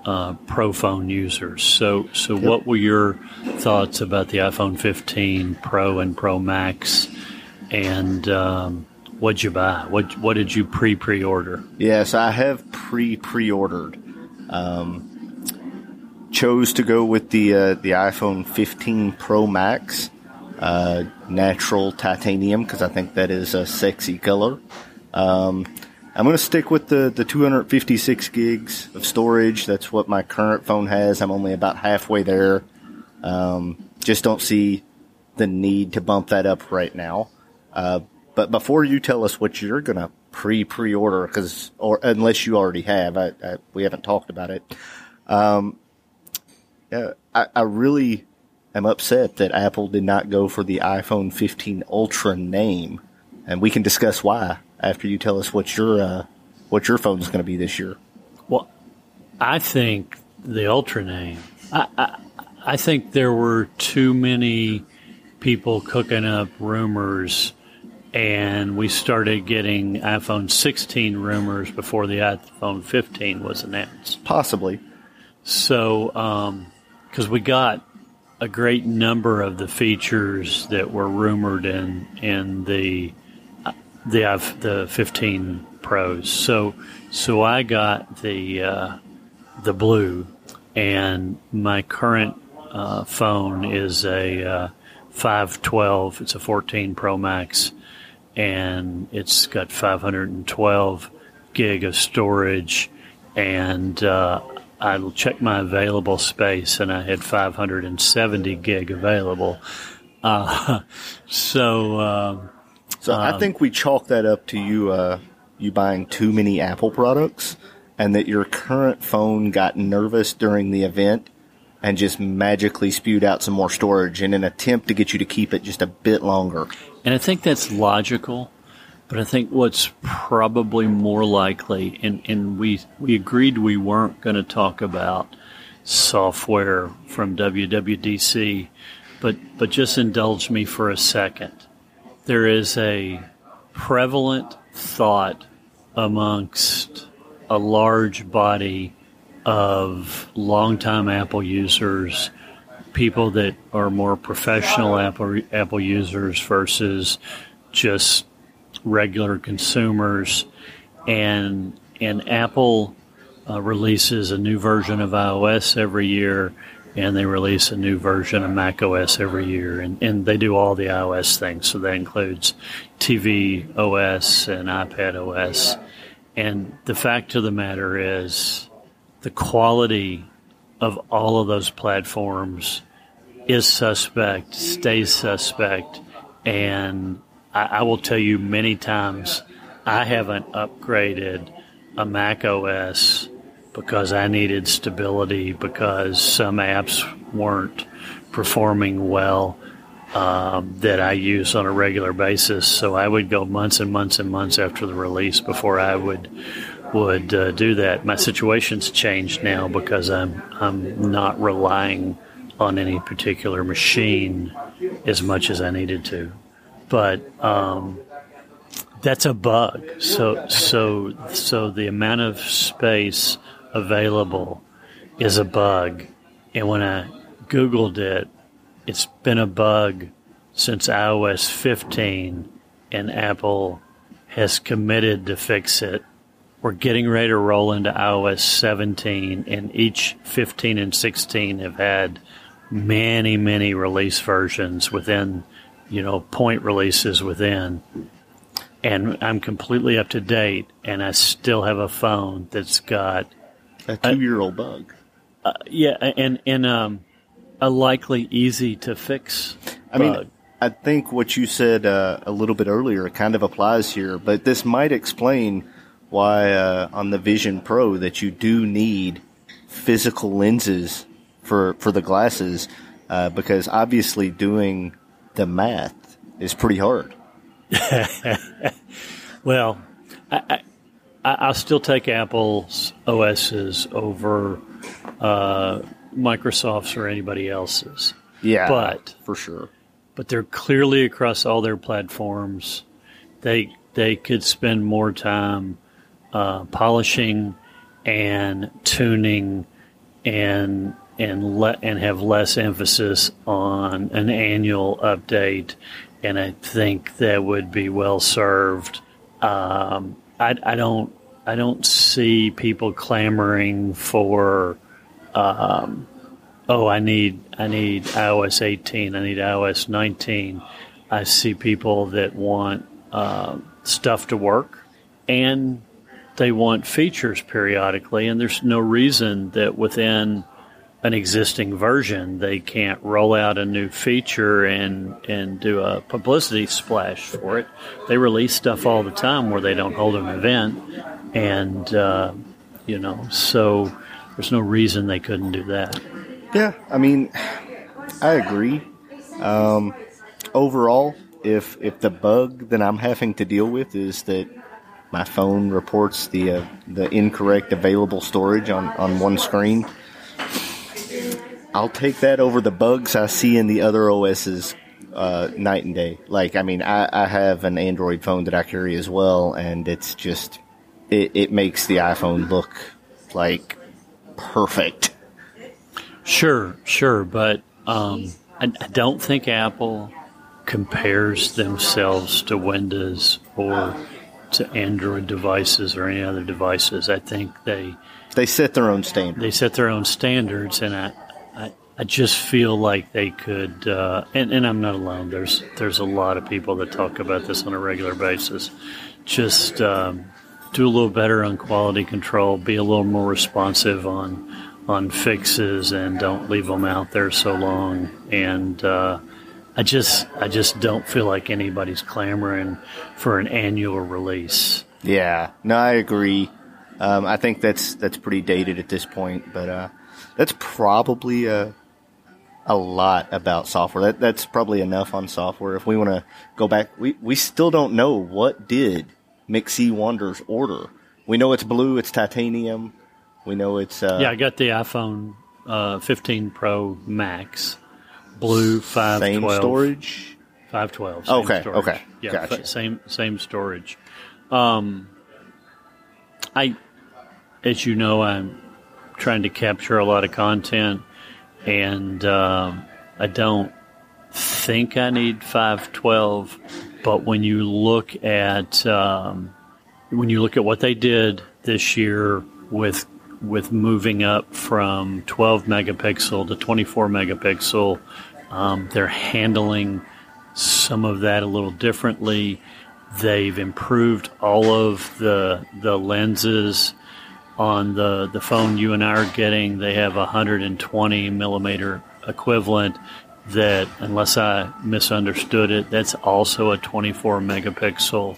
uh, pro phone users. So, so yep. What were your thoughts about the iPhone fifteen Pro and Pro Max? And um, what'd you buy? What what did you pre pre order? Yes, I have pre pre ordered. Um, chose to go with the uh, the iPhone fifteen Pro Max. Uh, natural titanium, because I think that is a sexy color. Um, I'm going to stick with the, the two hundred fifty-six gigs of storage. That's what my current phone has. I'm only about halfway there. Um, just don't see the need to bump that up right now. Uh, but before you tell us what you're going to pre pre order, because or unless you already have, I, I, we haven't talked about it. Um, yeah, I, I really. I'm upset that Apple did not go for the iPhone fifteen Ultra name, and we can discuss why after you tell us what your uh, what your phone is going to be this year. Well, I think the Ultra name. I, I I think there were too many people cooking up rumors, and we started getting iPhone sixteen rumors before the iPhone fifteen was announced. Possibly. So, um, 'cause we got a great number of the features that were rumored in in the the the fifteen Pros. So, so I got the uh, the blue, and my current uh, phone is a uh, five twelve. It's a fourteen Pro Max, and it's got five hundred twelve gig of storage, and uh, I'll check my available space, and I had five hundred seventy gig available. Uh, so, um, so I um, think we chalk that up to you uh, you buying too many Apple products, and that your current phone got nervous during the event and just magically spewed out some more storage in an attempt to get you to keep it just a bit longer. And I think that's logical. But I think what's probably more likely, and, and we we agreed we weren't going to talk about software from W W D C, but, but just indulge me for a second. There is a prevalent thought amongst a large body of longtime Apple users, people that are more professional Apple, Apple users versus just regular consumers, and and Apple uh, releases a new version of iOS every year, and they release a new version of macOS every year, and, and they do all the iOS things, so that includes T V O S and iPad O S. And the fact of the matter is the quality of all of those platforms is suspect, stays suspect, and I will tell you many times I haven't upgraded a macOS because I needed stability, because some apps weren't performing well um, that I use on a regular basis. So I would go months and months and months after the release before I would would uh, do that. My situation's changed now because I'm I'm not relying on any particular machine as much as I needed to. But um, that's a bug. So, so, so the amount of space available is a bug. And when I Googled it, it's been a bug since iOS fifteen, and Apple has committed to fix it. We're getting ready to roll into iOS seventeen, and each fifteen and sixteen have had many, many release versions within, you know, point releases within, and I'm completely up to date, and I still have a phone that's got a two-year-old bug. Uh, yeah, and and um, a likely easy to fix. I bug. mean, I think what you said uh, a little bit earlier kind of applies here, but this might explain why uh, on the Vision Pro that you do need physical lenses for for the glasses, uh, because obviously doing the math is pretty hard. Well, I, I, I'll still take Apple's O S's over uh, Microsoft's or anybody else's. Yeah, but for sure. But they're clearly across all their platforms. They they could spend more time uh, polishing and tuning and. and le- and have less emphasis on an annual update, and I think that would be well served. Um, I, I don't I don't see people clamoring for, um, oh, I need I need iOS eighteen, I need iOS nineteen. I see people that want uh, stuff to work, and they want features periodically, and there's no reason that within an existing version they can't roll out a new feature and and do a publicity splash for it. They release stuff all the time where they don't hold an event, and uh you know so there's no reason they couldn't do that. Yeah, I mean, I agree. Um overall, if if the bug that I'm having to deal with is that my phone reports the uh, the incorrect available storage on, on one screen, I'll take that over the bugs I see in the other O S's uh, night and day. Like, I mean, I, I have an Android phone that I carry as well, and it's just, it, it makes the iPhone look, like, perfect. Sure, sure, but um, I, I don't think Apple compares themselves to Windows or to Android devices or any other devices. I think they... They set their own standards. They set their own standards, and I... I just feel like they could, uh, and, and I'm not alone. There's there's a lot of people that talk about this on a regular basis. Just um, do a little better on quality control, be a little more responsive on on fixes, and don't leave them out there so long. And uh, I just I just don't feel like anybody's clamoring for an annual release. Yeah, no, I agree. Um, I think that's that's pretty dated at this point, but uh, that's probably a. A lot about software. That, that's probably enough on software. If we want to go back, we, we still don't know what did McC Wanders order. We know it's blue, it's titanium. We know it's... Uh, yeah, I got the iPhone uh, fifteen Pro Max, blue, five twelve. Same storage? five twelve, same okay, storage. Okay, yeah, gotcha. Same, same storage. Um, I, as you know, I'm trying to capture a lot of content. And um, I don't think I need five twelve, but when you look at um, when you look at what they did this year with with moving up from twelve megapixel to twenty-four megapixel, um, they're handling some of that a little differently. They've improved all of the the lenses. On the, the phone you and I are getting, they have a one hundred twenty millimeter equivalent that, unless I misunderstood it, that's also a twenty-four megapixel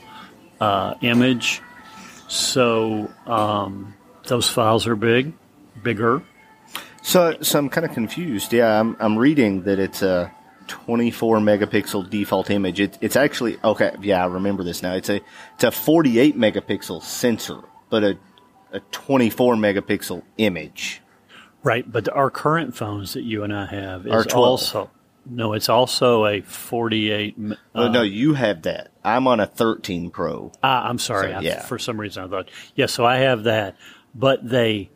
uh, image. So um, those files are big, bigger. So, so I'm kind of confused. Yeah, I'm I'm reading that it's a twenty-four megapixel default image. It, it's actually okay. Yeah, I remember this now. It's a it's a forty-eight megapixel sensor, but a a twenty-four megapixel image. Right, but our current phones that you and I have is also no, it's also a forty-eight uh, oh, no, you have that. I'm on a thirteen Pro. Ah, I'm sorry. So, yeah. I, for some reason I thought yeah, so I have that, but they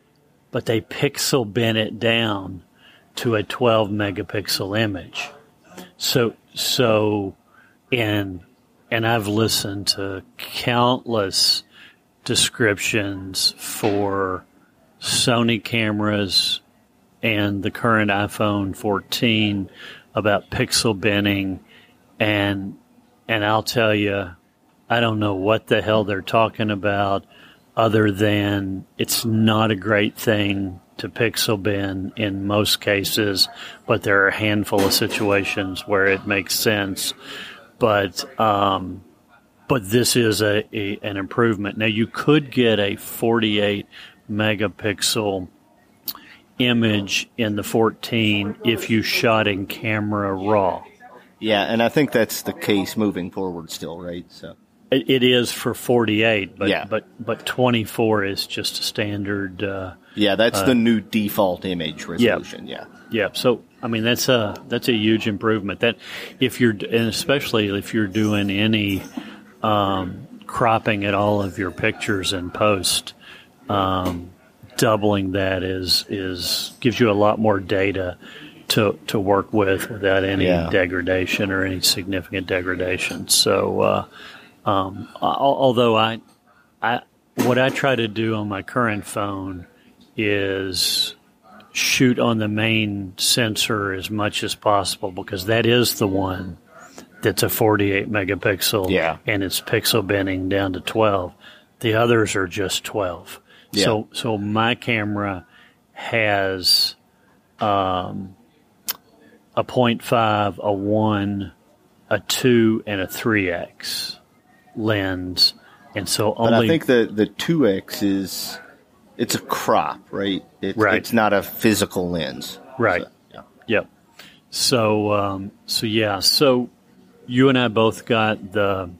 but they pixel bin it down to a twelve megapixel image. So so and and I've listened to countless descriptions for Sony cameras and the current iPhone fourteen about pixel binning, and and I'll tell you, I don't know what the hell they're talking about, other than it's not a great thing to pixel bin in most cases, but there are a handful of situations where it makes sense. But um But this is a, a an improvement. Now, you could get a forty-eight megapixel image in the fourteen if you shot in camera raw. Yeah, and I think that's the case moving forward still, right? So It, it is for forty-eight, but, yeah. but but twenty-four is just a standard. Uh, yeah, that's uh, the new default image resolution, yeah. Yeah, yeah. So... I mean, that's a that's a huge improvement. That if you're, and especially if you're doing any um, cropping at all of your pictures and post, um, doubling that is is gives you a lot more data to to work with without any yeah. degradation or any significant degradation. So, uh, um, although I I what I try to do on my current phone is shoot on the main sensor as much as possible, because that is the one that's a forty-eight megapixel yeah. and it's pixel binning down to twelve. The others are just twelve. Yeah. So so my camera has um, a point five, a one, a two, and a three X lens. And so only. But I think the, the two X is... It's a crop, right? It's, right. It's not a physical lens. Right. So, yeah. Yep. So, um, so yeah. So you and I both got the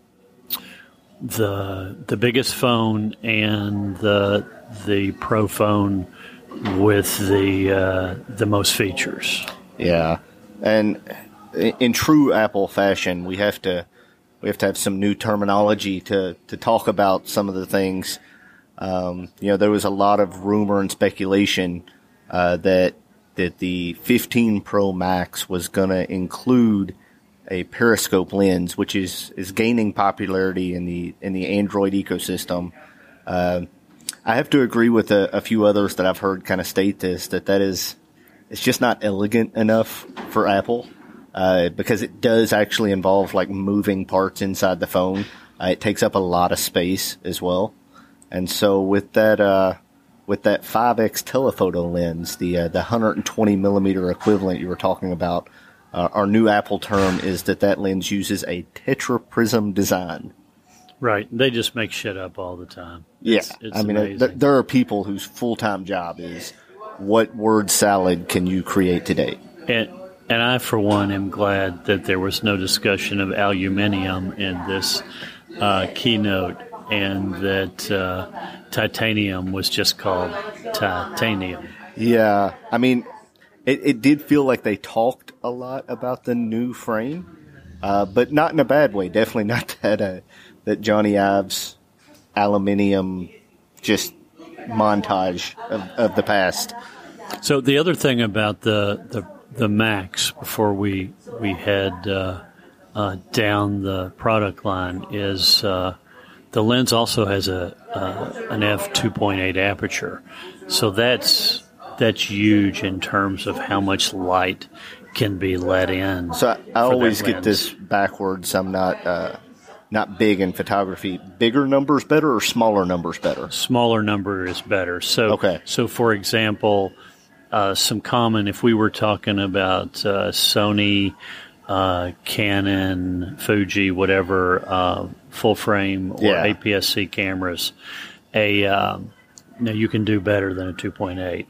the the biggest phone and the the Pro phone with the uh, the most features. Yeah, and in true Apple fashion, we have to we have to have some new terminology to to talk about some of the things. Um, you know, there was a lot of rumor and speculation uh, that that the fifteen Pro Max was going to include a periscope lens, which is, is gaining popularity in the in the Android ecosystem. Uh, I have to agree with a, a few others that I've heard kind of state this, that that is, it's just not elegant enough for Apple, uh, because it does actually involve like moving parts inside the phone. Uh, it takes up a lot of space as well. And so with that, uh, with that five X telephoto lens, the, uh, the one hundred twenty millimeter equivalent you were talking about, uh, our new Apple term is that that lens uses a tetraprism design. Right. They just make shit up all the time. Yeah. It's, it's I mean, it, th- there are people whose full-time job is what word salad can you create today? And, and I, for one, am glad that there was no discussion of aluminium in this uh, keynote, and that uh, titanium was just called titanium. Yeah. I mean, it, it did feel like they talked a lot about the new frame, uh, but not in a bad way. Definitely not that... Uh, That Johnny Ives aluminium just montage of, of the past. So the other thing about the the, the Max before we we head uh, uh, down the product line is uh, the lens also has a uh, an f two point eight aperture. So that's that's huge in terms of how much light can be let in. So I, I always get this backwards. I'm not. Uh, Not big in photography. Bigger numbers better or smaller numbers better? Smaller number is better. So, okay. So for example, uh, some common, if we were talking about uh, Sony, uh, Canon, Fuji, whatever, uh, full frame or yeah. A P S C cameras, a um, now you can do better than a two point eight.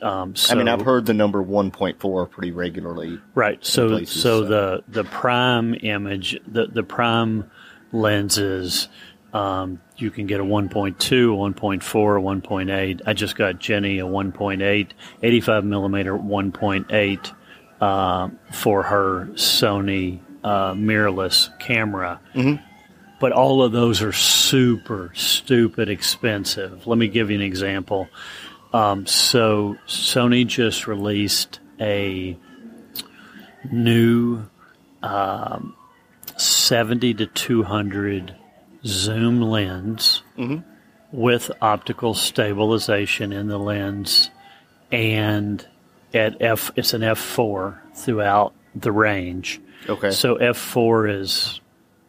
Um, so, I mean, I've heard the number one point four pretty regularly. Right. So, places, so, so the the prime image, the the prime lenses, um, you can get a one point two, a one point four, a one point eight. I just got Jenny a one point eight, eighty-five millimeter one point eight uh, for her Sony uh, mirrorless camera. Mm-hmm. But all of those are super stupid expensive. Let me give you an example. Um, so Sony just released a new um, seventy to two hundred zoom lens mm-hmm. with optical stabilization in the lens, and at f it's an f four throughout the range. Okay. So f four is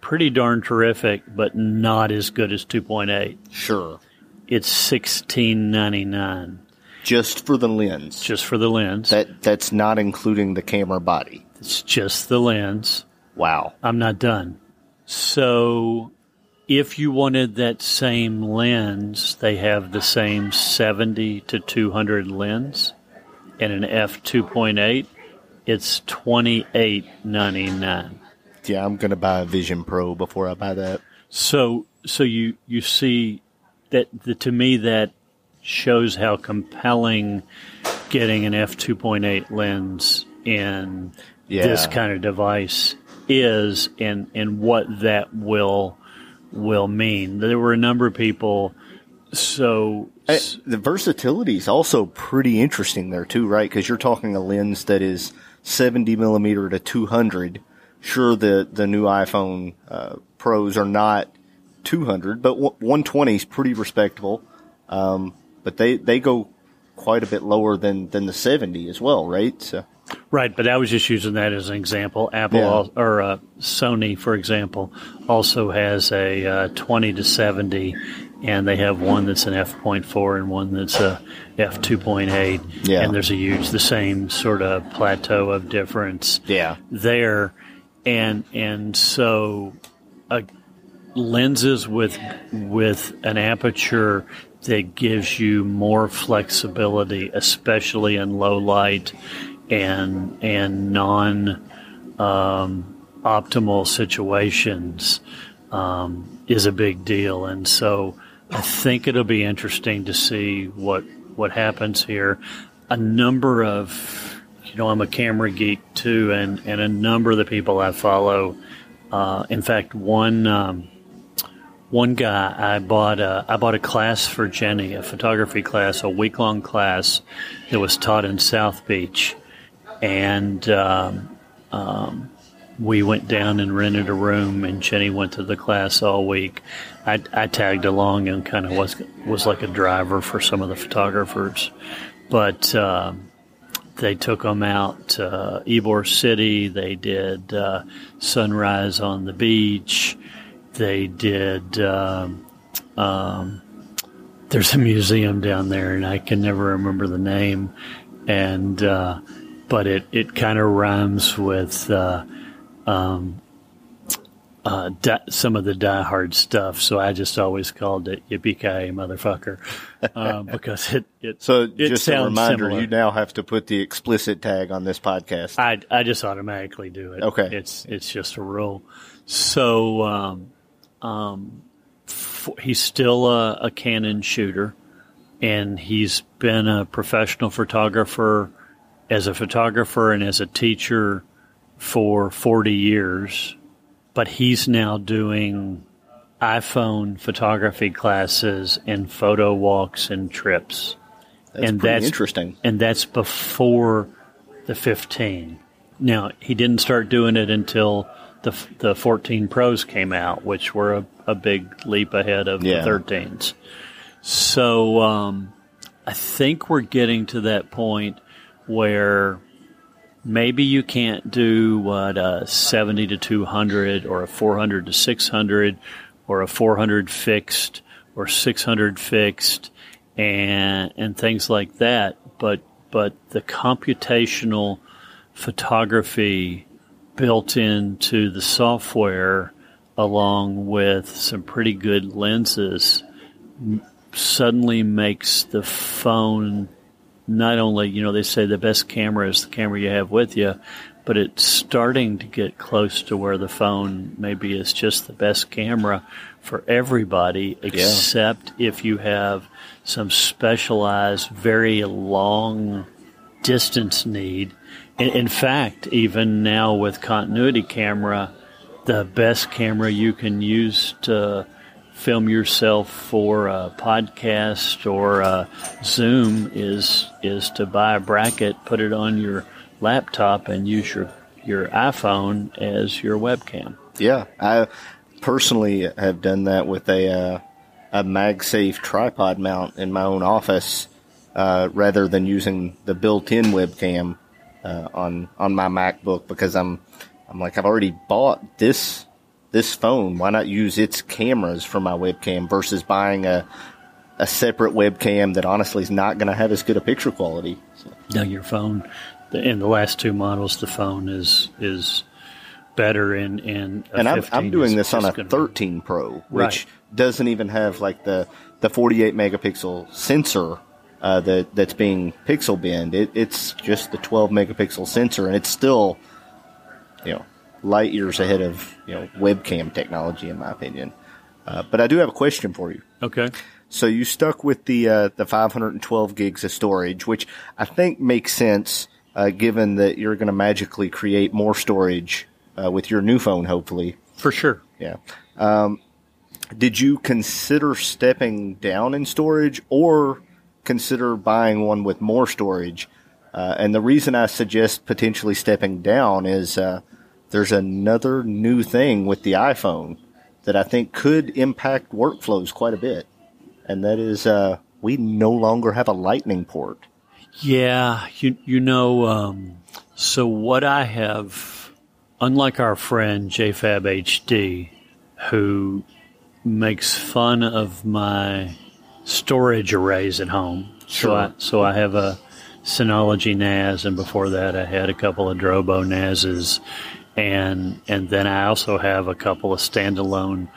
pretty darn terrific, but not as good as two point eight. Sure. It's sixteen ninety-nine. Just for the lens. Just for the lens. That that's not including the camera body. It's just the lens. Wow. I'm not done. So if you wanted that same lens, they have the same seventy to two hundred lens and an f two point eight. It's twenty-eight ninety-nine. Yeah, I'm going to buy a Vision Pro before I buy that. So so you you see That the, to me, that shows how compelling getting an f two point eight lens in yeah. this kind of device is, and, and what that will will mean. There were a number of people. So uh, the versatility is also pretty interesting there too, right? Because you're talking a lens that is seventy millimeter to two hundred. Sure, the the new iPhone uh, Pros are not two hundred, but one twenty is pretty respectable. Um, but they, they go quite a bit lower than, than the seventy as well, right? So. Right, but I was just using that as an example. Apple yeah. al- or uh, Sony, for example, also has a uh, twenty to seventy, and they have one that's an f point four and one that's a f two point eight. Yeah. And there's a huge, the same sort of plateau of difference yeah. there. And, and so... Uh, Lenses with with an aperture that gives you more flexibility, especially in low light and and non um, optimal situations, um, is a big deal. And so I think it'll be interesting to see what what happens here. A number of, you know, I'm a camera geek too, and, and a number of the people I follow. Uh, in fact, one um, one guy I bought a, I bought a class for Jenny, a photography class, a week long class that was taught in South Beach, and um, um, we went down and rented a room, and Jenny went to the class all week. I, I tagged along and kind of was was like a driver for some of the photographers, but uh, they took them out uh, Ybor City. They did uh, sunrise on the beach. They did. Um, um, there's a museum down there, and I can never remember the name. And uh, but it it kind of rhymes with. Uh, um, Uh, di- some of the diehard stuff, so I just always called it yippee-ki-yay, motherfucker, uh, because it it so it just sounds a reminder, similar. You now have to put the explicit tag on this podcast. I I just automatically do it. Okay, it's it's just a rule. So um, um, for, he's still a, a Canon shooter, and he's been a professional photographer as a photographer and as a teacher for forty years. But he's now doing iPhone photography classes and photo walks and trips. That's and pretty that's, interesting. And that's before the fifteen. Now, he didn't start doing it until the the fourteen Pros came out, which were a, a big leap ahead of yeah. the thirteens. So um, I think we're getting to that point where... maybe you can't do what a seventy to two hundred or a four hundred to six hundred or a four hundred fixed or six hundred fixed and and things like that. But but the computational photography built into the software along with some pretty good lenses suddenly makes the phone... not only, you know, they say the best camera is the camera you have with you, but it's starting to get close to where the phone maybe is just the best camera for everybody, except yeah. if you have some specialized, very long distance need. In, in fact, even now with continuity camera, the best camera you can use to film yourself for a podcast or a Zoom is is to buy a bracket, put it on your laptop, and use your your iPhone as your webcam. Yeah, I personally have done that with a uh, a MagSafe tripod mount in my own office, uh, rather than using the built-in webcam uh, on on my MacBook, because I'm I'm like I've already bought this. This phone, why not use its cameras for my webcam versus buying a a separate webcam that honestly is not going to have as good a picture quality. So. Now your phone, in the last two models, the phone is is better in in. And I'm I'm doing this on a thirteen Pro, which right. doesn't even have like the the forty-eight megapixel sensor uh, that that's being pixel binned. It, it's just the twelve megapixel sensor, and it's still, you know. Light years ahead of, you know, webcam technology, in my opinion. Uh, but I do have a question for you. Okay. So you stuck with the uh, the five hundred twelve gigs of storage, which I think makes sense, uh, given that you're going to magically create more storage uh, with your new phone, hopefully. For sure. Yeah. Um, did you consider stepping down in storage or consider buying one with more storage? Uh, and the reason I suggest potentially stepping down is... Uh, There's another new thing with the iPhone that I think could impact workflows quite a bit, and that is uh, we no longer have a Lightning port. Yeah, you you know, um, so what I have, unlike our friend JFabHD, who makes fun of my storage arrays at home, sure. so, I, so I have a Synology N A S, and before that I had a couple of Drobo N A Ses. And and then I also have a couple of standalone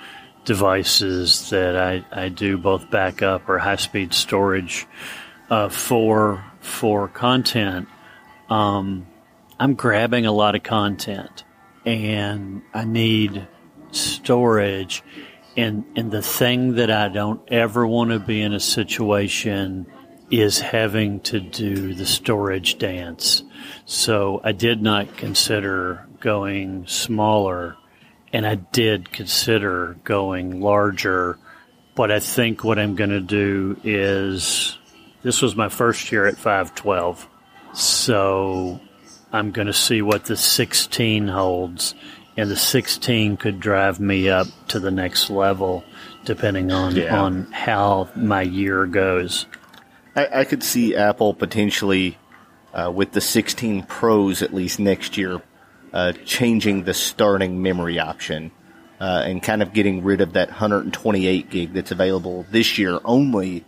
devices that I, I do both backup or high-speed storage uh, for for content. Um, I'm grabbing a lot of content, and I need storage. And, and the thing that I don't ever want to be in a situation is having to do the storage dance. So I did not consider going smaller, and I did consider going larger. But I think what I'm going to do is, this was my first year at five twelve, so I'm going to see what the sixteen holds. And the sixteen could drive me up to the next level, depending on, yeah. on how my year goes. I, I could see Apple potentially, uh, with the sixteen Pros at least next year, uh, changing the starting memory option uh, and kind of getting rid of that one twenty-eight gig that's available this year only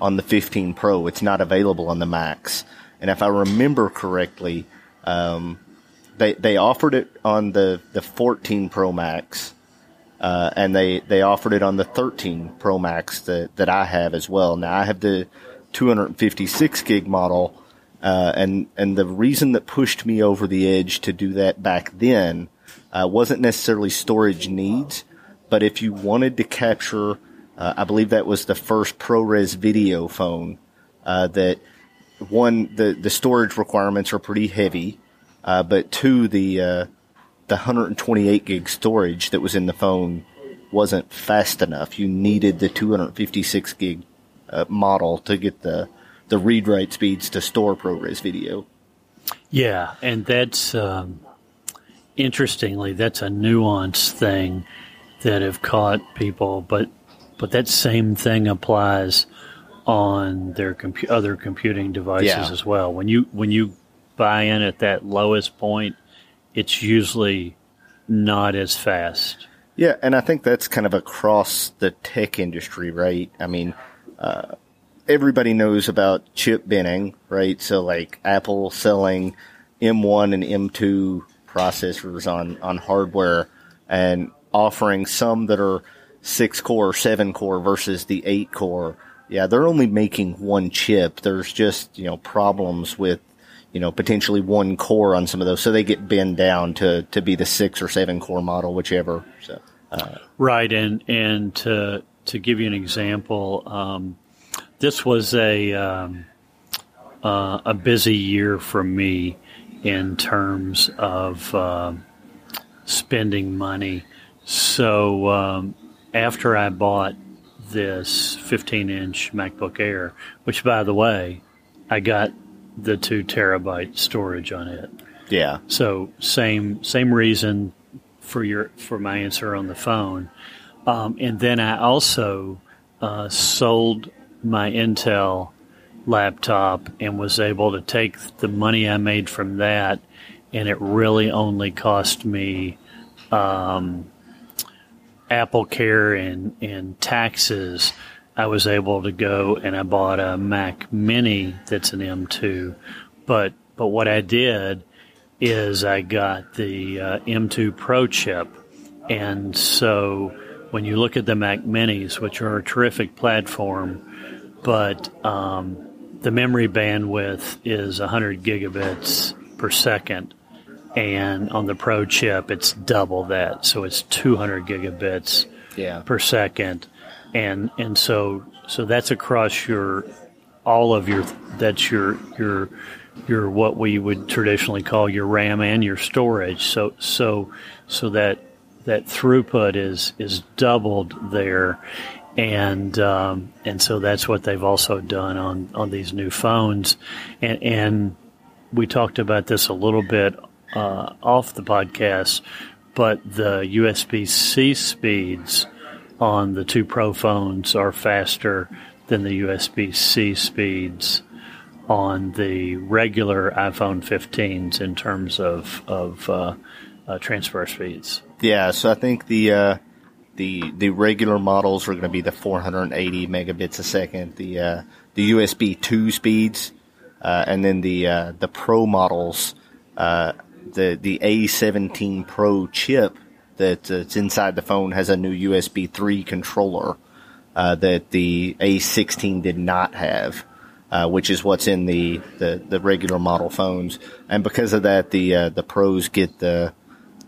on the fifteen Pro. It's not available on the Max. And if I remember correctly... Um, They they offered it on the, the fourteen Pro Max, uh, and they, they offered it on the thirteen Pro Max that, that I have as well. Now, I have the two fifty-six gig model, uh, and, and the reason that pushed me over the edge to do that back then uh, wasn't necessarily storage needs, but if you wanted to capture, uh, I believe that was the first ProRes video phone, uh, that, one, the, the storage requirements are pretty heavy, Uh, but two, the uh, the one twenty-eight gig storage that was in the phone wasn't fast enough. You needed the two fifty-six gig uh, model to get the the read write speeds to store ProRes video. Yeah, and that's um, interestingly that's a nuanced thing that have caught people, but but that same thing applies on their compu- other computing devices yeah. as well. When you when you buy in at that lowest point, it's usually not as fast. Yeah, and I think that's kind of across the tech industry, right? I mean, uh, everybody knows about chip binning, right? So, like, Apple selling M one and M two processors on, on hardware and offering some that are six-core, seven-core versus the eight-core. Yeah, they're only making one chip. There's just, you know, problems with you know, potentially one core on some of those. So they get bent down to, to be the six or seven core model, whichever. So, uh, right. And, and to, to give you an example, um, this was a, um, uh, a busy year for me in terms of, um, uh, spending money. So, um, after I bought this fifteen inch MacBook Air, which by the way, I got the two terabyte storage on it. Yeah. So same same reason for your for my answer on the phone. Um, and then I also uh, sold my Intel laptop and was able to take the money I made from that, and it really only cost me um, Apple Care and, and taxes. I was able to go and I bought a Mac Mini that's an M two, but but what I did is I got the uh, M two Pro chip, and so when you look at the Mac Minis, which are a terrific platform, but um, the memory bandwidth is one hundred gigabits per second, and on the Pro chip it's double that, so it's two hundred gigabits yeah. per second. And and so so that's across your all of your that's your your your what we would traditionally call your RAM and your storage. So so so that that throughput is is doubled there, and um, and so that's what they've also done on, on these new phones. And, and we talked about this a little bit uh, off the podcast, but the U S B-C speeds on the two Pro phones are faster than the U S B-C speeds on the regular iPhone fifteens in terms of of uh, uh, transfer speeds. Yeah, so I think the uh, the the regular models are going to be the four eighty megabits a second, the uh, the U S B two speeds, uh, and then the uh, the Pro models, uh, the the A seventeen Pro chip that it's inside the phone has a new U S B three controller uh, that the A sixteen did not have, uh, which is what's in the, the, the regular model phones. And because of that, the uh, the Pros get the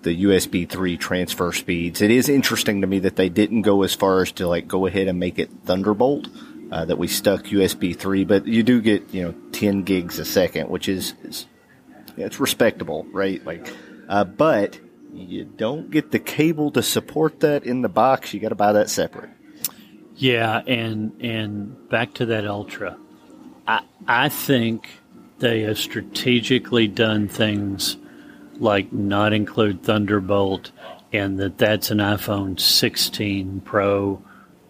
the U S B three transfer speeds. It is interesting to me that they didn't go as far as to like go ahead and make it Thunderbolt, uh, that we stuck U S B three, but you do get, you know, ten gigs a second, which is, is it's respectable, right? Like, uh, but you don't get the cable to support that in the box. You got to buy that separate. Yeah, and and back to that Ultra. I I think they have strategically done things like not include Thunderbolt, and that that's an iPhone sixteen Pro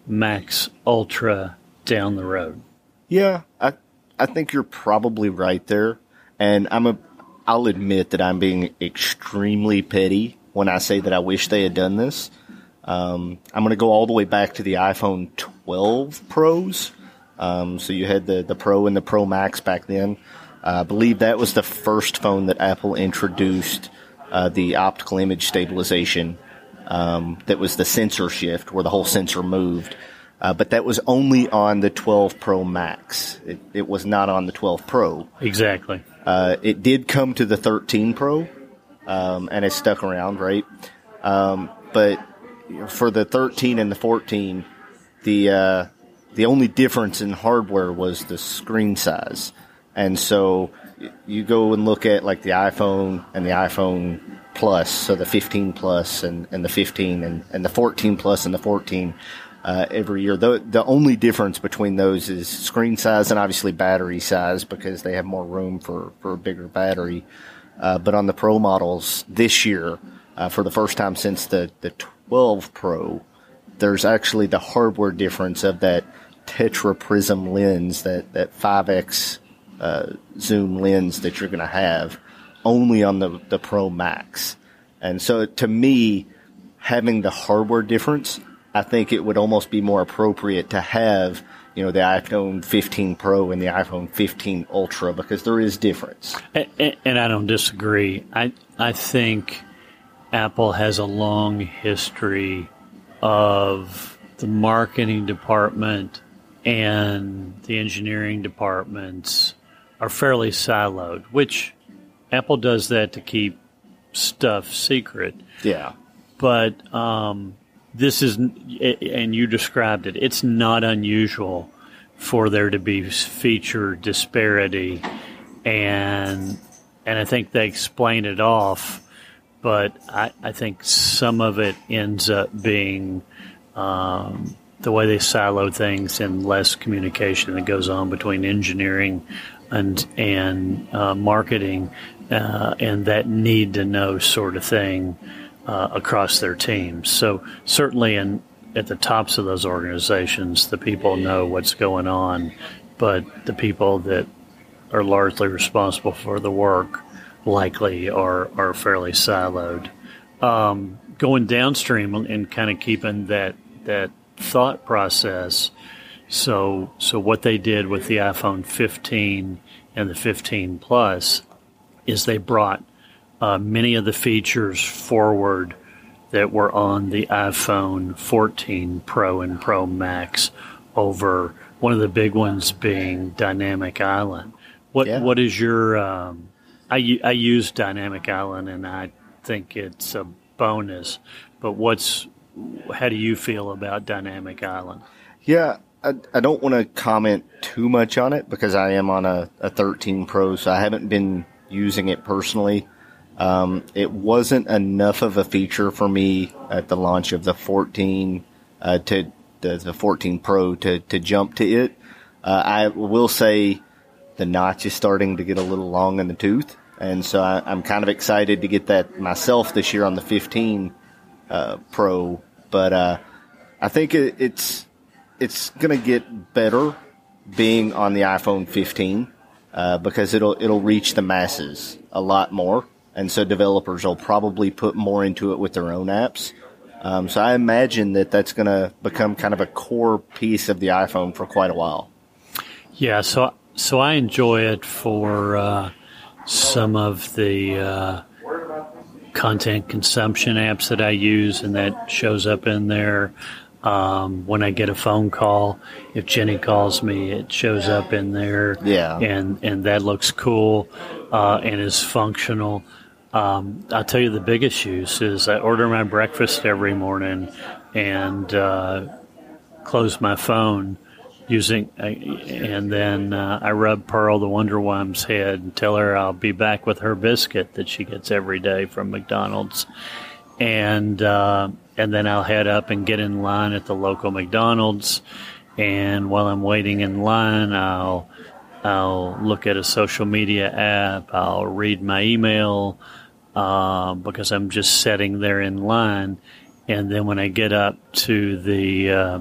Max Ultra down the road. Yeah, I I think you're probably right there, and I'm a I'll admit that I'm being extremely petty when I say that I wish they had done this. Um, I'm going to go all the way back to the iPhone twelve Pros. Um, so you had the, the Pro and the Pro Max back then. Uh, I believe that was the first phone that Apple introduced uh, the optical image stabilization um, that was the sensor shift where the whole sensor moved. Uh, but that was only on the twelve Pro Max. It, it was not on the twelve Pro. Exactly. Uh, it did come to the thirteen Pro, um, and it stuck around, right? Um, but for the thirteen and the fourteen, the uh, the only difference in hardware was the screen size. And so you go and look at like the iPhone and the iPhone Plus, so the fifteen Plus and, and the fifteen and, and the fourteen Plus and the fourteen. Uh, every year, the, the only difference between those is screen size and obviously battery size because they have more room for, for a bigger battery. Uh, but on the Pro models this year, uh, for the first time since the, the twelve Pro, there's actually the hardware difference of that tetra prism lens, that, that five X uh, zoom lens that you're going to have only on the, the Pro Max. And so to me, having the hardware difference, I think it would almost be more appropriate to have, you know, the iPhone fifteen Pro and the iPhone fifteen Ultra because there is difference. And, and I don't disagree. I I think Apple has a long history of the marketing department and the engineering departments are fairly siloed, which Apple does that to keep stuff secret. Yeah. But um This is, and you described it, it's not unusual for there to be feature disparity, and and I think they explain it off, but I, I think some of it ends up being um, the way they silo things and less communication that goes on between engineering and, and uh, marketing uh, and that need-to-know sort of thing. Uh, across their teams. So certainly in at the tops of those organizations, the people know what's going on, but the people that are largely responsible for the work likely are, are fairly siloed. Um, going downstream and kind of keeping that that thought process, so so what they did with the iPhone fifteen and the fifteen Plus is they brought Uh, many of the features forward that were on the iPhone fourteen Pro and Pro Max over one of the big ones being Dynamic Island. What yeah. What is your um, – I, I use Dynamic Island and I think it's a bonus, but what's – how do you feel about Dynamic Island? Yeah, I, I don't want to comment too much on it because I am on a, a thirteen Pro, so I haven't been using it personally. Um, it wasn't enough of a feature for me at the launch of the fourteen uh, to the, the fourteen Pro to, to jump to it. Uh, I will say the notch is starting to get a little long in the tooth, and so I, I'm kind of excited to get that myself this year on the fifteen Pro. But uh, I think it, it's it's going to get better being on the iPhone fifteen uh, because it'll it'll reach the masses a lot more. And so developers will probably put more into it with their own apps. Um, so I imagine that that's going to become kind of a core piece of the iPhone for quite a while. Yeah, so so I enjoy it for uh, some of the uh, content consumption apps that I use, and that shows up in there. Um, when I get a phone call, if Jenny calls me, it shows up in there. Yeah. And, and that looks cool uh, and is functional. Um, I'll tell you the big issues is I order my breakfast every morning and uh, close my phone using, uh, and then uh, I rub Pearl the Wonder Woman's head and tell her I'll be back with her biscuit that she gets every day from McDonald's, and uh, and then I'll head up and get in line at the local McDonald's, and while I'm waiting in line, I'll. I'll look at a social media app. I'll read my email uh, because I'm just sitting there in line. And then when I get up to the uh,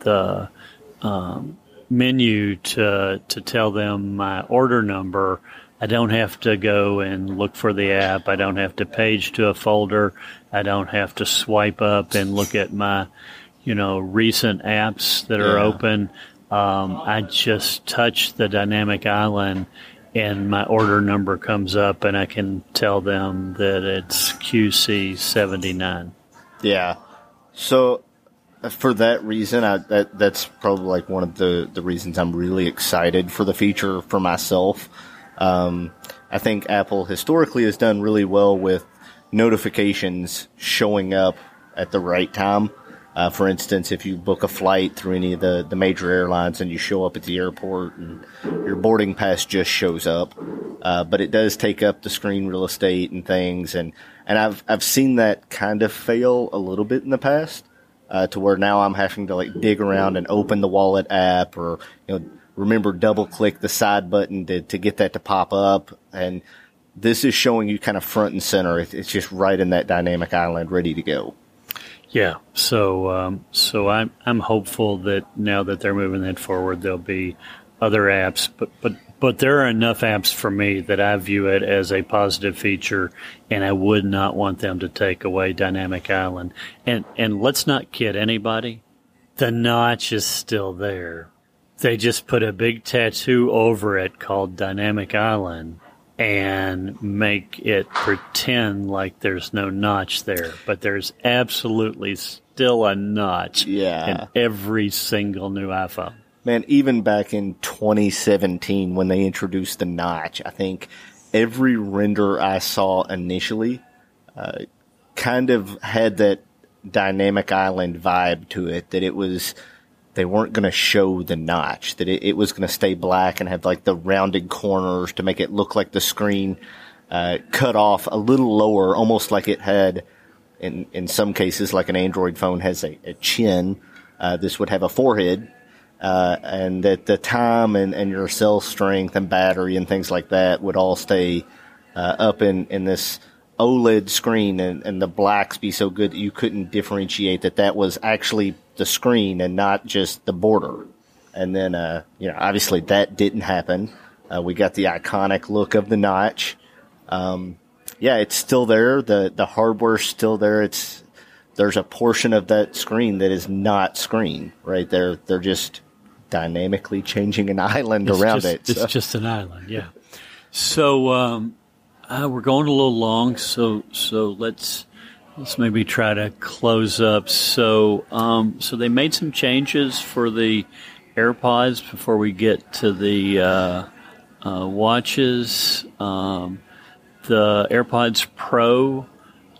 the um, menu to to tell them my order number, I don't have to go and look for the app. I don't have to page to a folder. I don't have to swipe up and look at my, you know, recent apps that are yeah. open. Um, I just touch the Dynamic Island and my order number comes up and I can tell them that it's Q C seventy-nine. Yeah. So for that reason, I, that that's probably like one of the, the reasons I'm really excited for the feature for myself. Um, I think Apple historically has done really well with notifications showing up at the right time. Uh, for instance, if you book a flight through any of the, the major airlines and you show up at the airport and your boarding pass just shows up, uh, but it does take up the screen real estate and things. And, and I've, I've seen that kind of fail a little bit in the past, uh, to where now I'm having to like dig around and open the wallet app or, you know, remember double click the side button to, to get that to pop up. And this is showing you kind of front and center. It's just right in that Dynamic Island ready to go. Yeah, so um, so I'm I'm hopeful that now that they're moving that forward, there'll be other apps, but but but there are enough apps for me that I view it as a positive feature, and I would not want them to take away Dynamic Island. And and let's not kid anybody, the notch is still there. They just put a big tattoo over it called Dynamic Island and make it pretend like there's no notch there. But there's absolutely still a notch yeah. in every single new iPhone. Man, even back in twenty seventeen when they introduced the notch, I think every render I saw initially uh, kind of had that Dynamic Island vibe to it, that it was... They weren't going to show the notch, that it, it was going to stay black and have like the rounded corners to make it look like the screen uh, cut off a little lower, almost like it had, in in some cases, like an Android phone has a, a chin. Uh, this would have a forehead, uh, and that the time and, and your cell strength and battery and things like that would all stay uh, up in, in this OLED screen, and, and the blacks be so good that you couldn't differentiate that that was actually the screen and not just the border. And then, uh, you know, obviously that didn't happen. Uh, we got the iconic look of the notch. Um, yeah, it's still there. The, the hardware's still there. It's, there's a portion of that screen that is not screen, right? They're, they're just dynamically changing an island it's around just, it. So. It's just an island. Yeah. So, um, Uh, we're going a little long, so so let's let's maybe try to close up. So um, so they made some changes for the AirPods before we get to the uh, uh, watches. Um, the AirPods Pro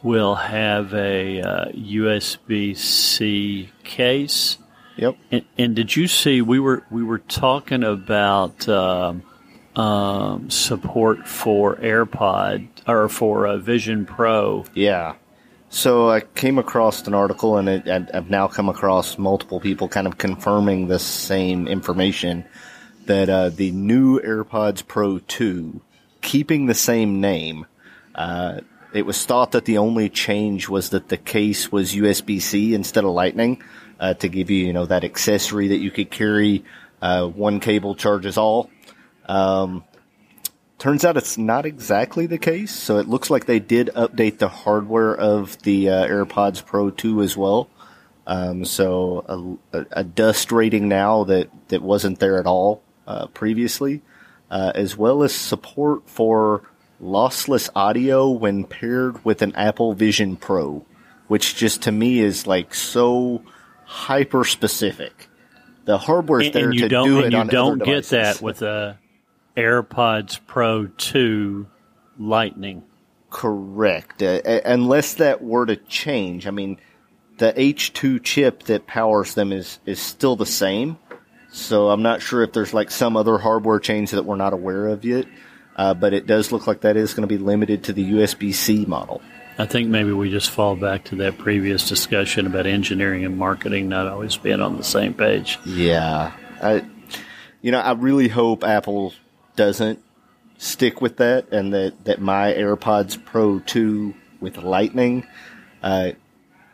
will have a uh, U S B C case. Yep. And, and did you see we were we were talking about? Um, Um, support for AirPod or for uh, Vision Pro. Yeah. So I came across an article, and it, I've now come across multiple people kind of confirming the same information, that uh, the new AirPods Pro two, keeping the same name, uh, it was thought that the only change was that the case was U S B C instead of Lightning, uh, to give you, you know, that accessory that you could carry. Uh, one cable charges all. Um, turns out it's not exactly the case, so it looks like they did update the hardware of the uh, AirPods Pro two as well. Um, so a, a dust rating now that, that wasn't there at all uh, previously, uh, as well as support for lossless audio when paired with an Apple Vision Pro, which just to me is like so hyper-specific. The hardware is there to do it on other devices. And you don't get that with a AirPods Pro two Lightning. Correct. Uh, unless that were to change. I mean, the H two chip that powers them is, is still the same. So I'm not sure if there's like some other hardware change that we're not aware of yet. Uh, but it does look like that is going to be limited to the U S B C model. I think maybe we just fall back to that previous discussion about engineering and marketing not always being on the same page. Yeah. I, you know, I really hope Apple doesn't stick with that, and that, that my AirPods Pro two with Lightning uh,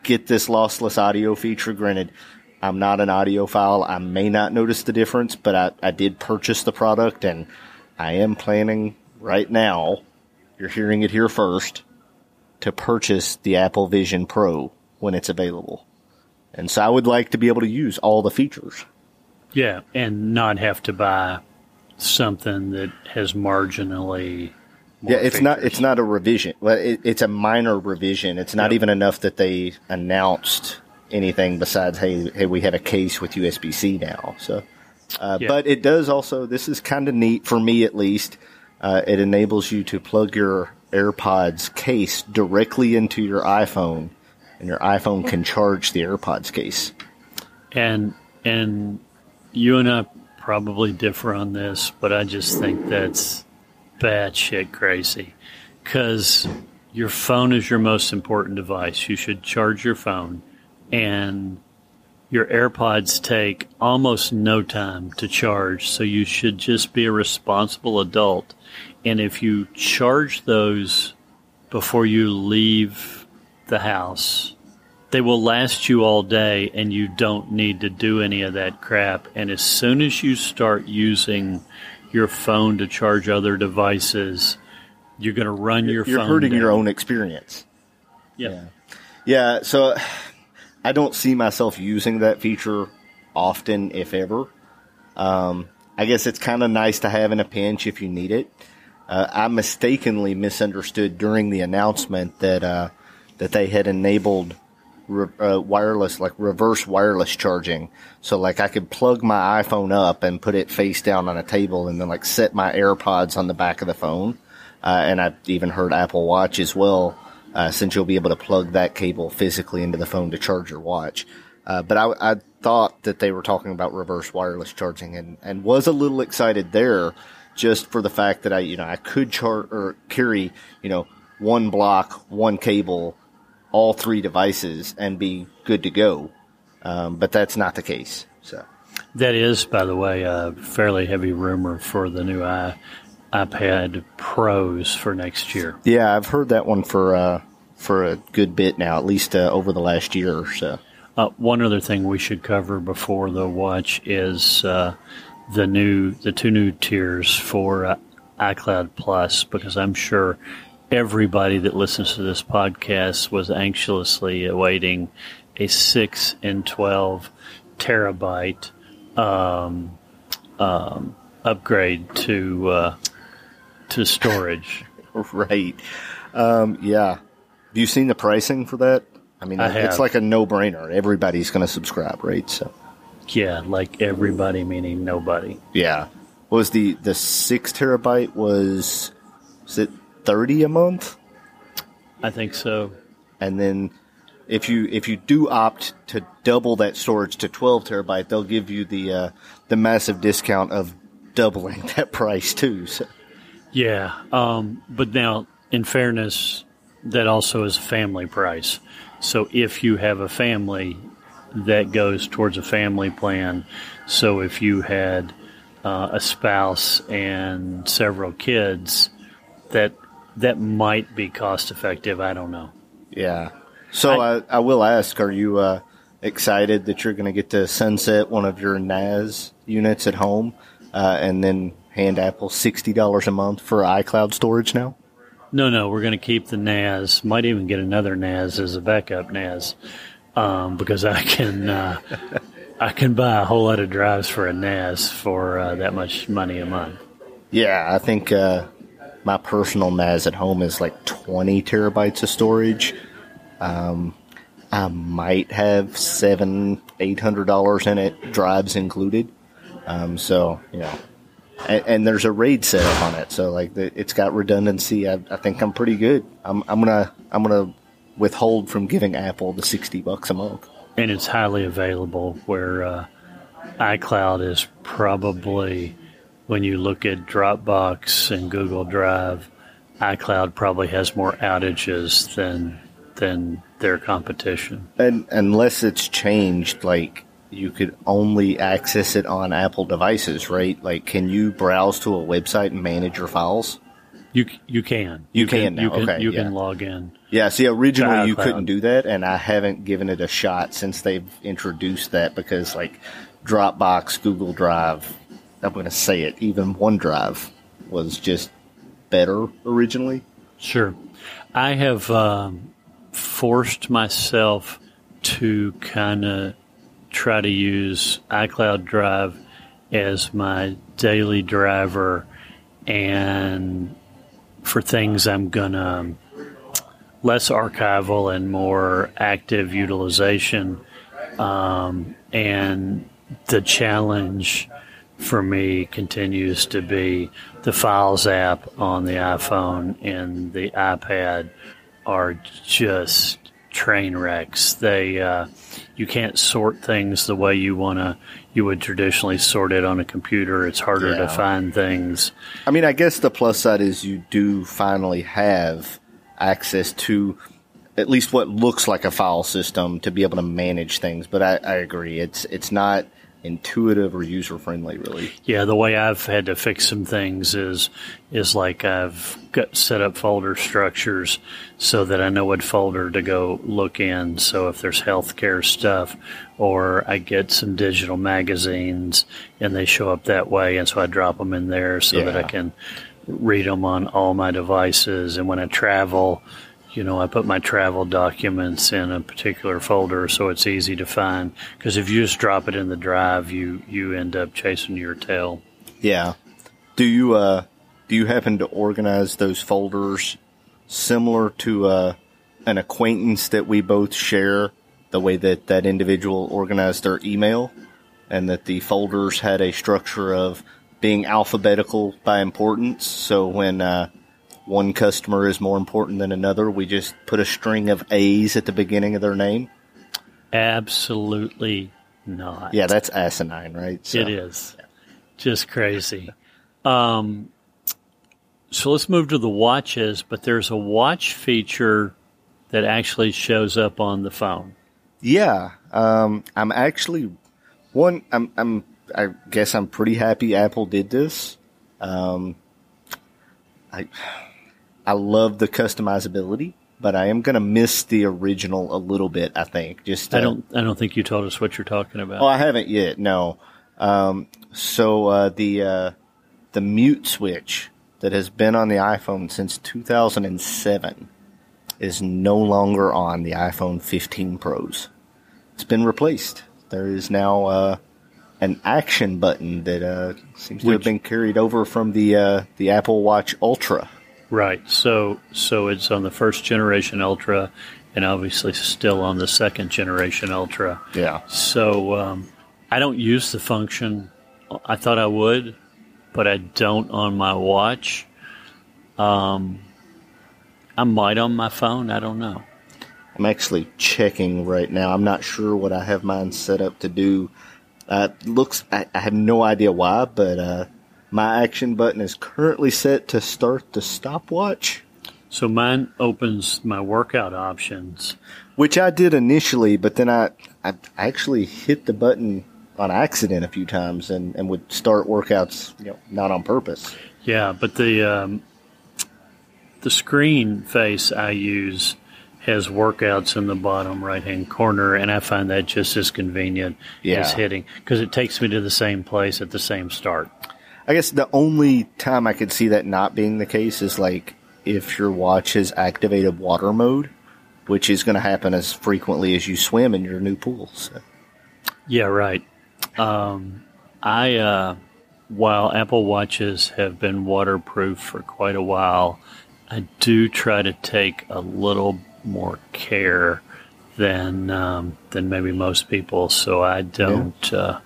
get this lossless audio feature. Granted, I'm not an audiophile. I may not notice the difference, but I, I did purchase the product, and I am planning right now, you're hearing it here first, to purchase the Apple Vision Pro when it's available. And so I would like to be able to use all the features. Yeah, and not have to buy something that has marginally more yeah, it's features. not it's not a revision. Well, it, it's a minor revision. It's not yep. even enough that they announced anything besides, hey, hey, we have a case with U S B C now. So, uh, yeah. But it does also, this is kind of neat for me at least. Uh, it enables you to plug your AirPods case directly into your iPhone, and your iPhone can charge the AirPods case. And and you and I probably differ on this, but I just think that's batshit crazy. Because your phone is your most important device. You should charge your phone, and your AirPods take almost no time to charge, so you should just be a responsible adult. And if you charge those before you leave the house, they will last you all day, and you don't need to do any of that crap. And as soon as you start using your phone to charge other devices, you're going to run your you're phone You're hurting down. your own experience. Yep. Yeah. Yeah, so I don't see myself using that feature often, if ever. Um, I guess it's kind of nice to have in a pinch if you need it. Uh, I mistakenly misunderstood during the announcement that uh, that they had enabled re- uh, wireless, like reverse wireless charging. So, like, I could plug my iPhone up and put it face down on a table, and then like set my AirPods on the back of the phone. Uh, and I've even heard Apple Watch as well, uh, since you'll be able to plug that cable physically into the phone to charge your watch. Uh, but I, I thought that they were talking about reverse wireless charging, and, and was a little excited there. Just for the fact that I, you know, I could char- or carry, you know, one block, one cable, all three devices, and be good to go. Um, but that's not the case. So that is, by the way, a fairly heavy rumor for the new I- iPad Pros for next year. Yeah, I've heard that one for uh, for a good bit now, at least uh, over the last year or so. Uh, one other thing we should cover before the watch is. Uh, The new, the two new tiers for uh, iCloud Plus, because I'm sure everybody that listens to this podcast was anxiously awaiting a six and twelve terabyte um, um, upgrade to uh, to storage. Right? Um, yeah. Have you seen the pricing for that? I mean, I it's have. like a no-brainer. Everybody's going to subscribe, right? So. Yeah, like everybody, meaning nobody. Yeah. What was the, the six terabyte was, was it thirty a month? I think so. And then if you if you do opt to double that storage to twelve terabyte, they'll give you the uh, the massive discount of doubling that price too. So. Yeah. Um, but now, in fairness, that also is a family price. So if you have a family, that goes towards a family plan. So if you had uh, a spouse and several kids, that that might be cost effective. I don't know. Yeah. So I, I, I will ask, are you uh, excited that you're going to get to sunset one of your N A S units at home uh, and then hand Apple sixty dollars a month for iCloud storage now? No, no. We're going to keep the N A S. Might even get another N A S as a backup N A S. Um, because I can uh, I can buy a whole lot of drives for a N A S for uh, that much money a month. Yeah, I think uh, my personal N A S at home is like twenty terabytes of storage. Um, I might have seven, eight hundred dollars in it, drives included. Um, so you know, and, and there's a RAID setup on it. So like the, it's got redundancy. I, I think I'm pretty good. I'm, I'm gonna I'm gonna withhold from giving Apple the sixty bucks a month. And it's highly available. Where uh, iCloud is probably, when you look at Dropbox and Google Drive, iCloud probably has more outages than than their competition. And unless it's changed, like you could only access it on Apple devices, right? Like, can you browse to a website and manage your files? You you can. You, you can, can now. You can, okay, you yeah. can log in. Yeah, see, originally you couldn't do that, and I haven't given it a shot since they've introduced that because, like, Dropbox, Google Drive, I'm going to say it, even OneDrive was just better originally. Sure. I have um, forced myself to kind of try to use iCloud Drive as my daily driver, and for things I'm going to less archival and more active utilization. Um, and the challenge for me continues to be the Files app on the iPhone and the iPad are just train wrecks. They uh, you can't sort things the way you wanna you would traditionally sort it on a computer. It's harder yeah. to find things. I mean, I guess the plus side is you do finally have access to at least what looks like a file system to be able to manage things. But I, I agree, it's it's not intuitive or user friendly, really. Yeah, the way I've had to fix some things is is like I've got set up folder structures so that I know what folder to go look in. So if there's healthcare stuff, or I get some digital magazines and they show up that way, and so I drop them in there so yeah. that I can read them on all my devices. And when I travel, you know, I put my travel documents in a particular folder so it's easy to find. Because if you just drop it in the drive, you, you end up chasing your tail. Yeah. Do you uh do you happen to organize those folders similar to uh, an acquaintance that we both share, the way that that individual organized their email, and that the folders had a structure of being alphabetical by importance? So when uh, one customer is more important than another, we just put a string of A's at the beginning of their name? Absolutely not. Yeah, that's asinine, right? So. It is. Yeah. Just crazy. Um, so let's move to the watches, but there's a watch feature that actually shows up on the phone. Yeah. Um, I'm actually, one, I'm, I'm, I guess I'm pretty happy Apple did this. Um, I... I love the customizability, but I am going to miss the original a little bit, I think. Just uh, I don't I don't think you told us what you're talking about. Oh, I haven't yet, no. Um, so uh, the uh, the mute switch that has been on the iPhone since two thousand seven is no longer on the iPhone fifteen Pros. It's been replaced. There is now uh, an action button that uh, seems to Which, have been carried over from the uh, the Apple Watch Ultra. Right, so so it's on the first generation Ultra, and obviously still on the second generation Ultra. Yeah. So um, I don't use the function. I thought I would, but I don't on my watch. Um, I might on my phone. I don't know. I'm actually checking right now. I'm not sure what I have mine set up to do. Uh, looks, I, I have no idea why, but. Uh, My action button is currently set to start the stopwatch. So mine opens my workout options. Which I did initially, but then I, I actually hit the button on accident a few times and, and would start workouts, you know, not on purpose. Yeah, but the um, the screen face I use has workouts in the bottom right-hand corner, and I find that just as convenient yeah. as hitting, because it takes me to the same place at the same start. I guess the only time I could see that not being the case is, like, if your watch has activated water mode, which is going to happen as frequently as you swim in your new pool. So. Yeah, right. Um, I, uh, while Apple Watches have been waterproof for quite a while, I do try to take a little more care than um, than maybe most people. So I don't. Yeah. Uh,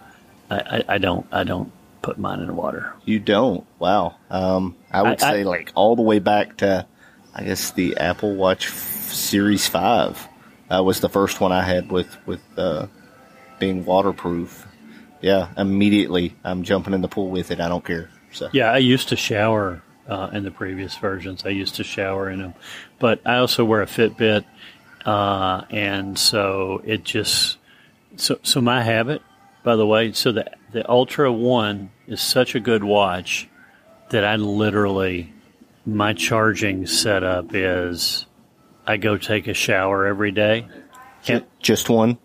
I, I, I don't. I don't. put mine in the water. You don't? Wow. Um, I would I, say I, like all the way back to, I guess, the Apple Watch Series five uh, was the first one I had with, with uh, being waterproof. Yeah, immediately I'm jumping in the pool with it. I don't care. So yeah, I used to shower uh, in the previous versions. I used to shower in them. But I also wear a Fitbit, uh, and so it just – so so my habit, by the way, so the, the Ultra one is such a good watch that I literally – my charging setup is I go take a shower every day. And, just one?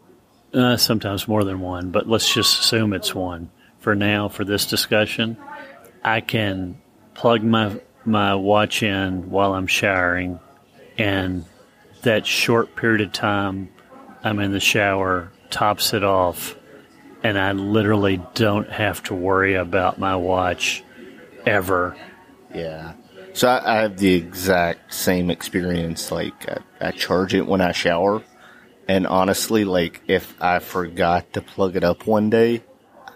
Uh, sometimes more than one, but let's just assume it's one. For now, for this discussion, I can plug my my watch in while I'm showering, and that short period of time I'm in the shower tops it off, and I literally don't have to worry about my watch ever. Yeah. So I, I have the exact same experience. Like, I, I charge it when I shower. And honestly, like, if I forgot to plug it up one day,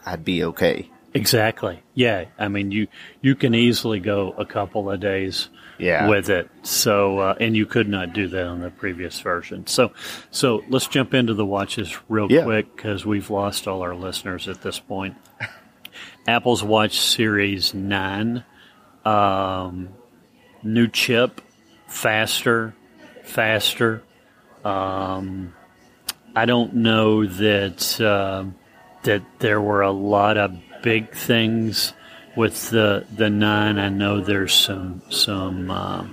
I'd be okay. Exactly. Yeah. I mean, you, you can easily go a couple of days yeah. with it. So, uh, and you could not do that on the previous version. So, so let's jump into the watches real yeah. quick because we've lost all our listeners at this point. Apple's Watch Series nine, um, new chip, faster, faster. Um, I don't know that uh, that there were a lot of big things with the the nine. I know there's some some uh,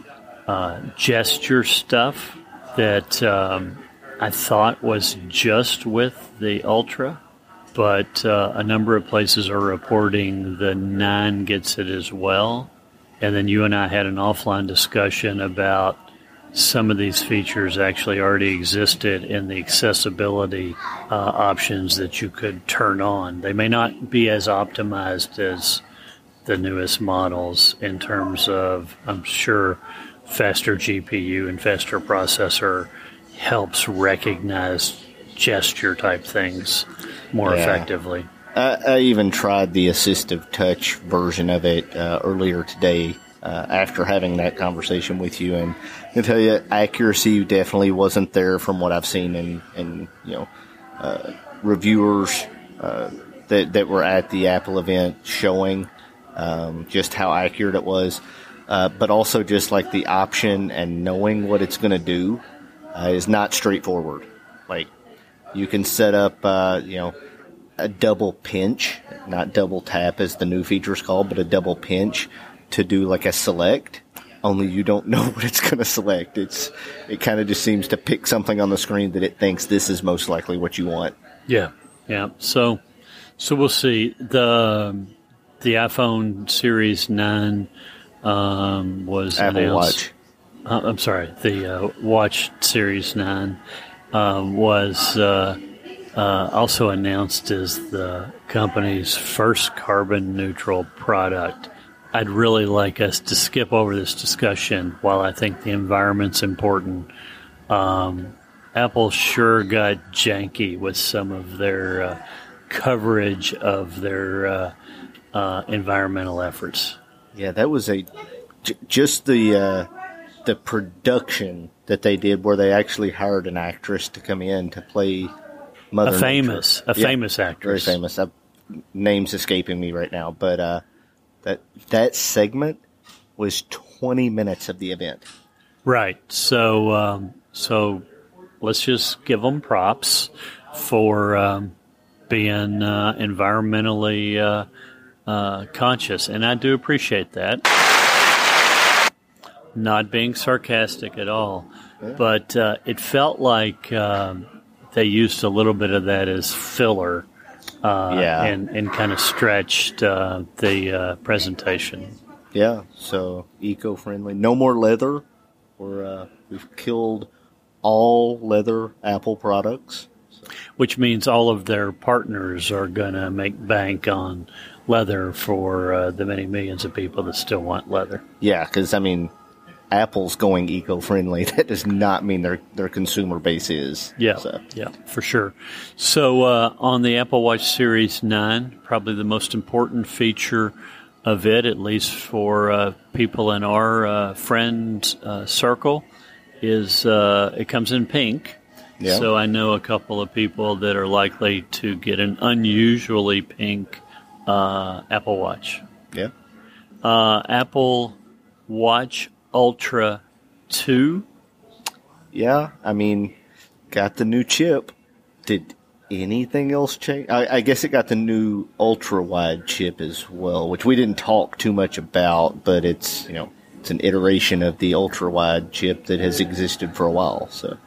uh, gesture stuff that um, I thought was just with the Ultra, but uh, a number of places are reporting the nine gets it as well. And then you and I had an offline discussion about some of these features actually already existed in the accessibility uh, options that you could turn on. They may not be as optimized as the newest models in terms of, I'm sure, faster G P U and faster processor helps recognize gesture-type things more yeah. effectively. I, I even tried the assistive touch version of it uh, earlier today. Uh, after having that conversation with you, and I can tell you accuracy definitely wasn't there from what I've seen in, in you know, uh, reviewers uh, that, that were at the Apple event showing um, just how accurate it was, uh, but also just like the option and knowing what it's going to do uh, is not straightforward. Like you can set up, uh, you know, a double pinch, not double tap as the new feature is called, but a double pinch to do like a select, only you don't know what it's going to select. It's it kind of just seems to pick something on the screen that it thinks this is most likely what you want. Yeah, yeah. So, so we'll see. the The iPhone Series nine um, was Apple announced. Watch. Uh, I'm sorry, the uh, Watch Series nine uh, was uh, uh, also announced as the company's first carbon neutral product. I'd really like us to skip over this discussion while I think the environment's important. Um, Apple sure got janky with some of their uh, coverage of their uh, uh, environmental efforts. Yeah, that was a j- just the uh, the production that they did where they actually hired an actress to come in to play Mother Nature. A famous, a yeah, famous actress. Very famous. I, name's escaping me right now, but... Uh, That that segment was twenty minutes of the event. Right. So um, so let's just give them props for um, being uh, environmentally uh, uh, conscious, and I do appreciate that. Not being sarcastic at all, yeah. but uh, it felt like um, they used a little bit of that as filler. Uh, yeah. and, and kind of stretched uh, the uh, presentation. Yeah, so eco-friendly. No more leather. We're, uh, we've killed all leather Apple products. So. Which means all of their partners are going to make bank on leather for uh, the many millions of people that still want leather. Yeah, because, I mean, Apple's going eco-friendly, that does not mean their their consumer base is. Yeah, so. yeah, for sure. So uh, on the Apple Watch Series nine, probably the most important feature of it, at least for uh, people in our uh, friend uh, circle, is uh, it comes in pink. Yeah. So I know a couple of people that are likely to get an unusually pink uh, Apple Watch. Yeah. Uh, Apple Watch Ultra two. Yeah, I mean, got the new chip. Did anything else change? I, I guess it got the new ultra-wide chip as well, which we didn't talk too much about, but it's, you know, it's an iteration of the ultra-wide chip that has existed for a while. So,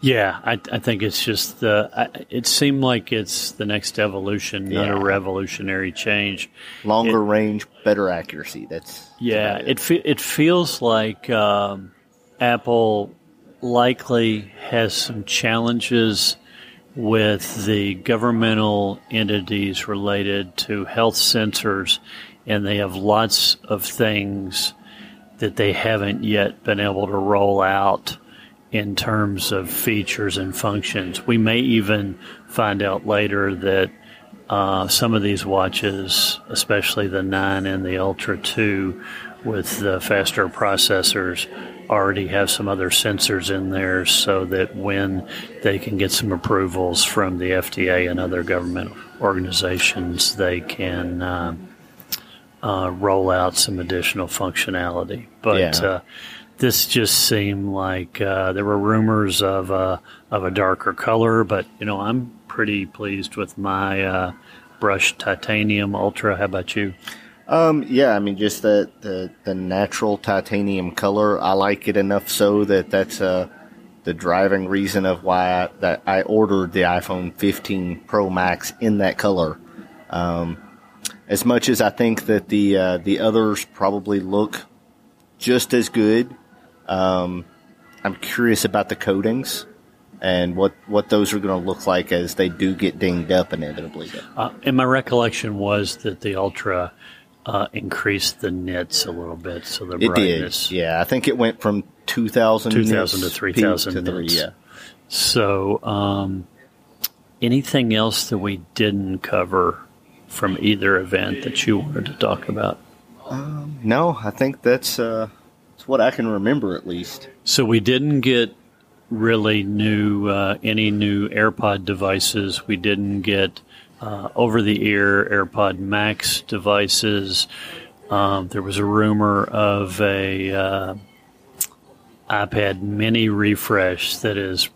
yeah, I, I think it's just the. I, it seemed like it's the next evolution, not yeah. a revolutionary change. Longer it, range, better accuracy. That's yeah. It it, fe- it feels like um, Apple likely has some challenges with the governmental entities related to health sensors, and they have lots of things that they haven't yet been able to roll out in terms of features and functions. We may even find out later that uh, some of these watches, especially the nine and the Ultra two with the faster processors, already have some other sensors in there so that when they can get some approvals from the F D A and other government organizations, they can uh, uh, roll out some additional functionality. But yeah. uh, This just seemed like uh, there were rumors of a of a darker color, but you know I'm pretty pleased with my uh, brushed titanium Ultra. How about you? Um, yeah, I mean just the, the the natural titanium color. I like it enough so that that's uh, the driving reason of why I, that I ordered the iPhone fifteen Pro Max in that color. Um, as much as I think that the uh, the others probably look just as good. Um, I'm curious about the coatings and what, what those are going to look like as they do get dinged up inevitably. Uh, and my recollection was that the Ultra uh, increased the nits a little bit, so the it brightness. Did. Yeah, I think it went from two thousand, two thousand nits to three thousand nits. Three, yeah. So um, anything else that we didn't cover from either event that you wanted to talk about? Um, no, I think that's... Uh, what I can remember, at least. So we didn't get really new uh, any new AirPod devices. We didn't get uh, over-the-ear AirPod Max devices. Um, there was a rumor of a uh, iPad mini refresh that is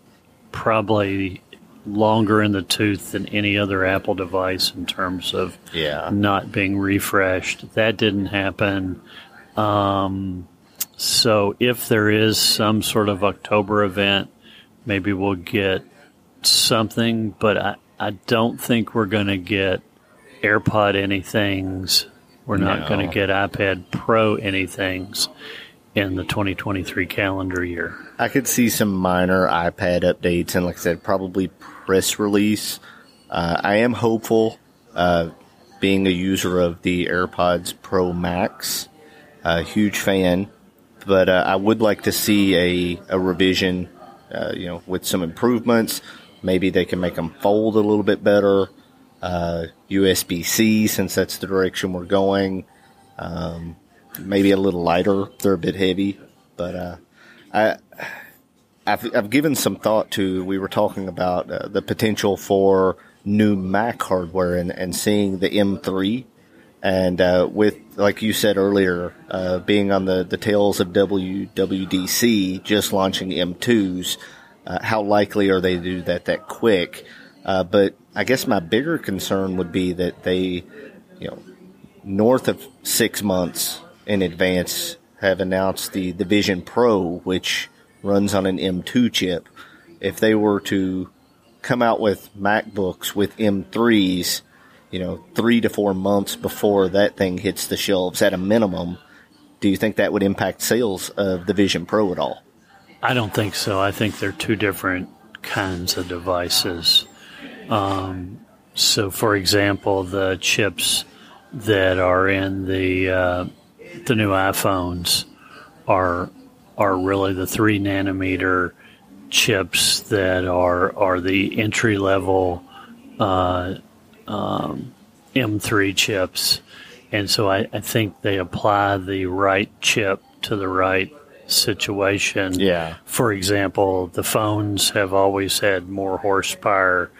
probably longer in the tooth than any other Apple device in terms of yeah. not being refreshed. That didn't happen. Um... So if there is some sort of October event, maybe we'll get something, but I, I don't think we're going to get AirPod anythings. We're no. not going to get iPad Pro anythings in the twenty twenty-three calendar year. I could see some minor iPad updates and, like I said, probably press release. Uh, I am hopeful, uh, being a user of the AirPods Pro Max, a huge fan. But uh, I would like to see a, a revision, uh, you know, with some improvements. Maybe they can make them fold a little bit better. Uh, U S B C, since that's the direction we're going. Um, maybe a little lighter. They're a bit heavy. But uh, I, I've, I've given some thought to, we were talking about uh, the potential for new Mac hardware and, and seeing the M three. And uh, with, like you said earlier, uh, being on the, the tails of W W D C, just launching M twos, uh, how likely are they to do that that quick? Uh, but I guess my bigger concern would be that they, you know, north of six months in advance have announced the, the Vision Pro, which runs on an M two chip. If they were to come out with MacBooks with M threes, you know, three to four months before that thing hits the shelves at a minimum, do you think that would impact sales of the Vision Pro at all? I don't think so. I think they're two different kinds of devices. Um, so, for example, the chips that are in the uh, the new iPhones are are really the three nanometer chips that are are the entry level uh, um, M three chips, and so I, I think they apply the right chip to the right situation. Yeah. For example, the phones have always had more horsepower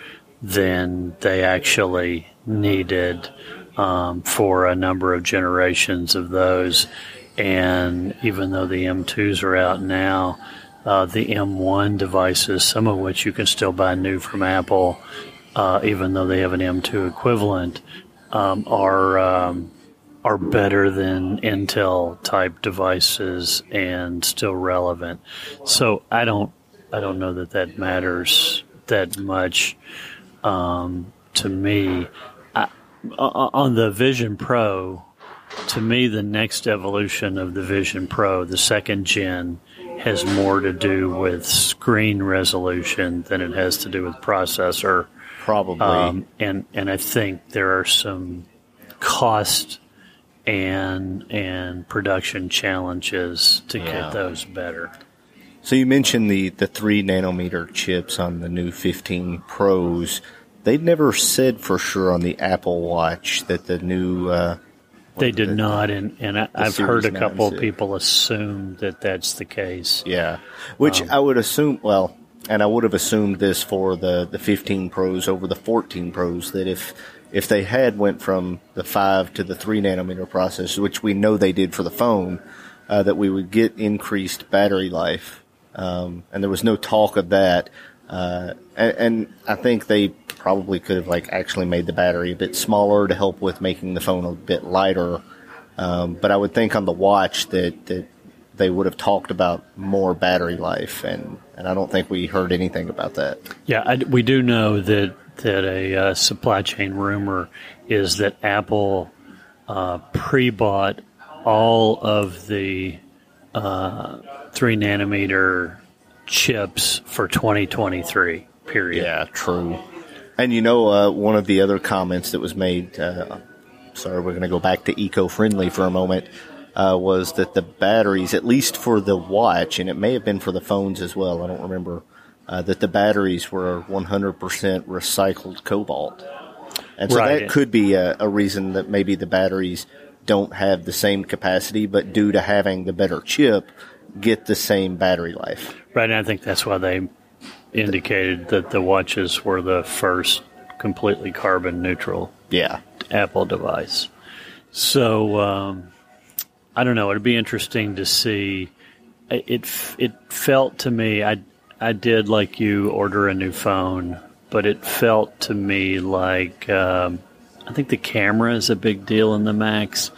than they actually needed um, for a number of generations of those. And even though the M twos are out now, uh, the M one devices, some of which you can still buy new from Apple, uh, even though they have an M two equivalent, um, are um, are better than Intel-type devices and still relevant. So I don't I don't know that that matters that much um, to me. I, on the Vision Pro, to me, the next evolution of the Vision Pro, the second gen, has more to do with screen resolution than it has to do with processor. Probably. Um, and, and I think there are some cost and and production challenges to yeah. get those better. So you mentioned the, the three nanometer chips on the new fifteen Pros. They've never said for sure on the Apple Watch that the new... Uh, They did not, and, and I, I've heard a couple of people assume that that's the case. Yeah, which um, I would assume, well, and I would have assumed this for the, the fifteen Pros over the fourteen Pros, that if if they had went from the five to the three nanometer process, which we know they did for the phone, uh, that we would get increased battery life. Um, and there was no talk of that. Uh, and, and I think they probably could have like actually made the battery a bit smaller to help with making the phone a bit lighter. Um, but I would think on the watch that, that they would have talked about more battery life, and, and I don't think we heard anything about that. Yeah, I, we do know that, that a uh, supply chain rumor is that Apple uh, pre-bought all of the uh, three nanometer chips for twenty twenty-three, period. Yeah, true. And you know, uh, one of the other comments that was made, uh, sorry, we're going to go back to eco-friendly for a moment, uh, was that the batteries, at least for the watch, and it may have been for the phones as well, I don't remember, uh, that the batteries were one hundred percent recycled cobalt. And so right. that could be a, a reason that maybe the batteries don't have the same capacity, but due to having the better chip, get the same battery life. Right, and I think that's why they indicated that the watches were the first completely carbon neutral yeah. Apple device. So um, I don't know. It'd be interesting to see. It it felt to me, I I did like you order a new phone, but it felt to me like um, I think the camera is a big deal in the Macs.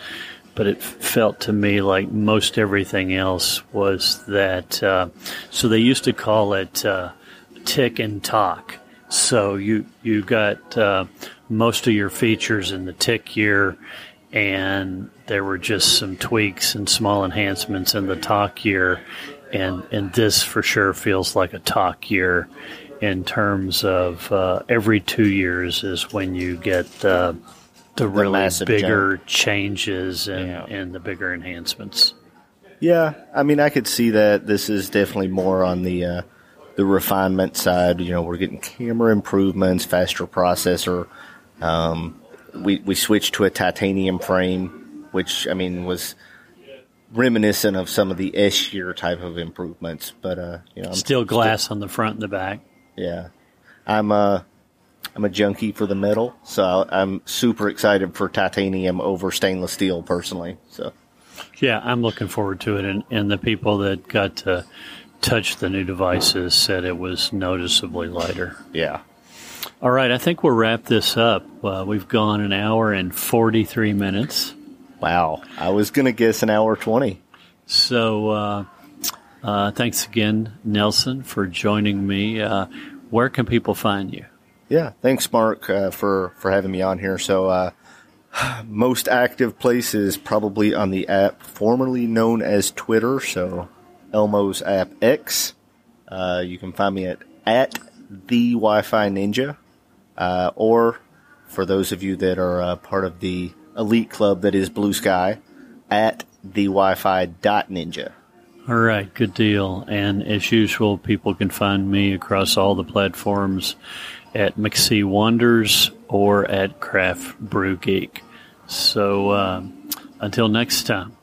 But it felt to me like most everything else was that. Uh, so they used to call it uh, tick and tock. So you you got uh, most of your features in the tick year, and there were just some tweaks and small enhancements in the tock year, and and this for sure feels like a tock year in terms of uh, every two years is when you get. Uh, The, the really bigger jump. changes and, yeah. and the bigger enhancements. Yeah, I mean, I could see that. This is definitely more on the uh, the refinement side. You know, we're getting camera improvements, faster processor. Um, we we switched to a titanium frame, which I mean was reminiscent of some of the S-year type of improvements. But uh, you know, I'm still glass still, on the front and the back. Yeah, I'm. Uh, I'm a junkie for the metal, so I'm super excited for titanium over stainless steel, personally. So, yeah, I'm looking forward to it. And, and the people that got to touch the new devices said it was noticeably lighter. Yeah. All right, I think we'll wrap this up. Uh, we've gone an hour and forty-three minutes. Wow. I was going to guess an hour twenty. So uh, uh, thanks again, Nelson, for joining me. Uh, where can people find you? Yeah, thanks, Mark, uh, for, for having me on here. So uh, most active place is probably on the app formerly known as Twitter, so Elmo's app X. Uh, you can find me at, at thewifininja, uh, or for those of you that are uh, part of the elite club that is Blue Sky, at thewifi dot ninja. All right, good deal. And as usual, people can find me across all the platforms at McC Wanders or at Craft Brew Geek. So uh, until next time.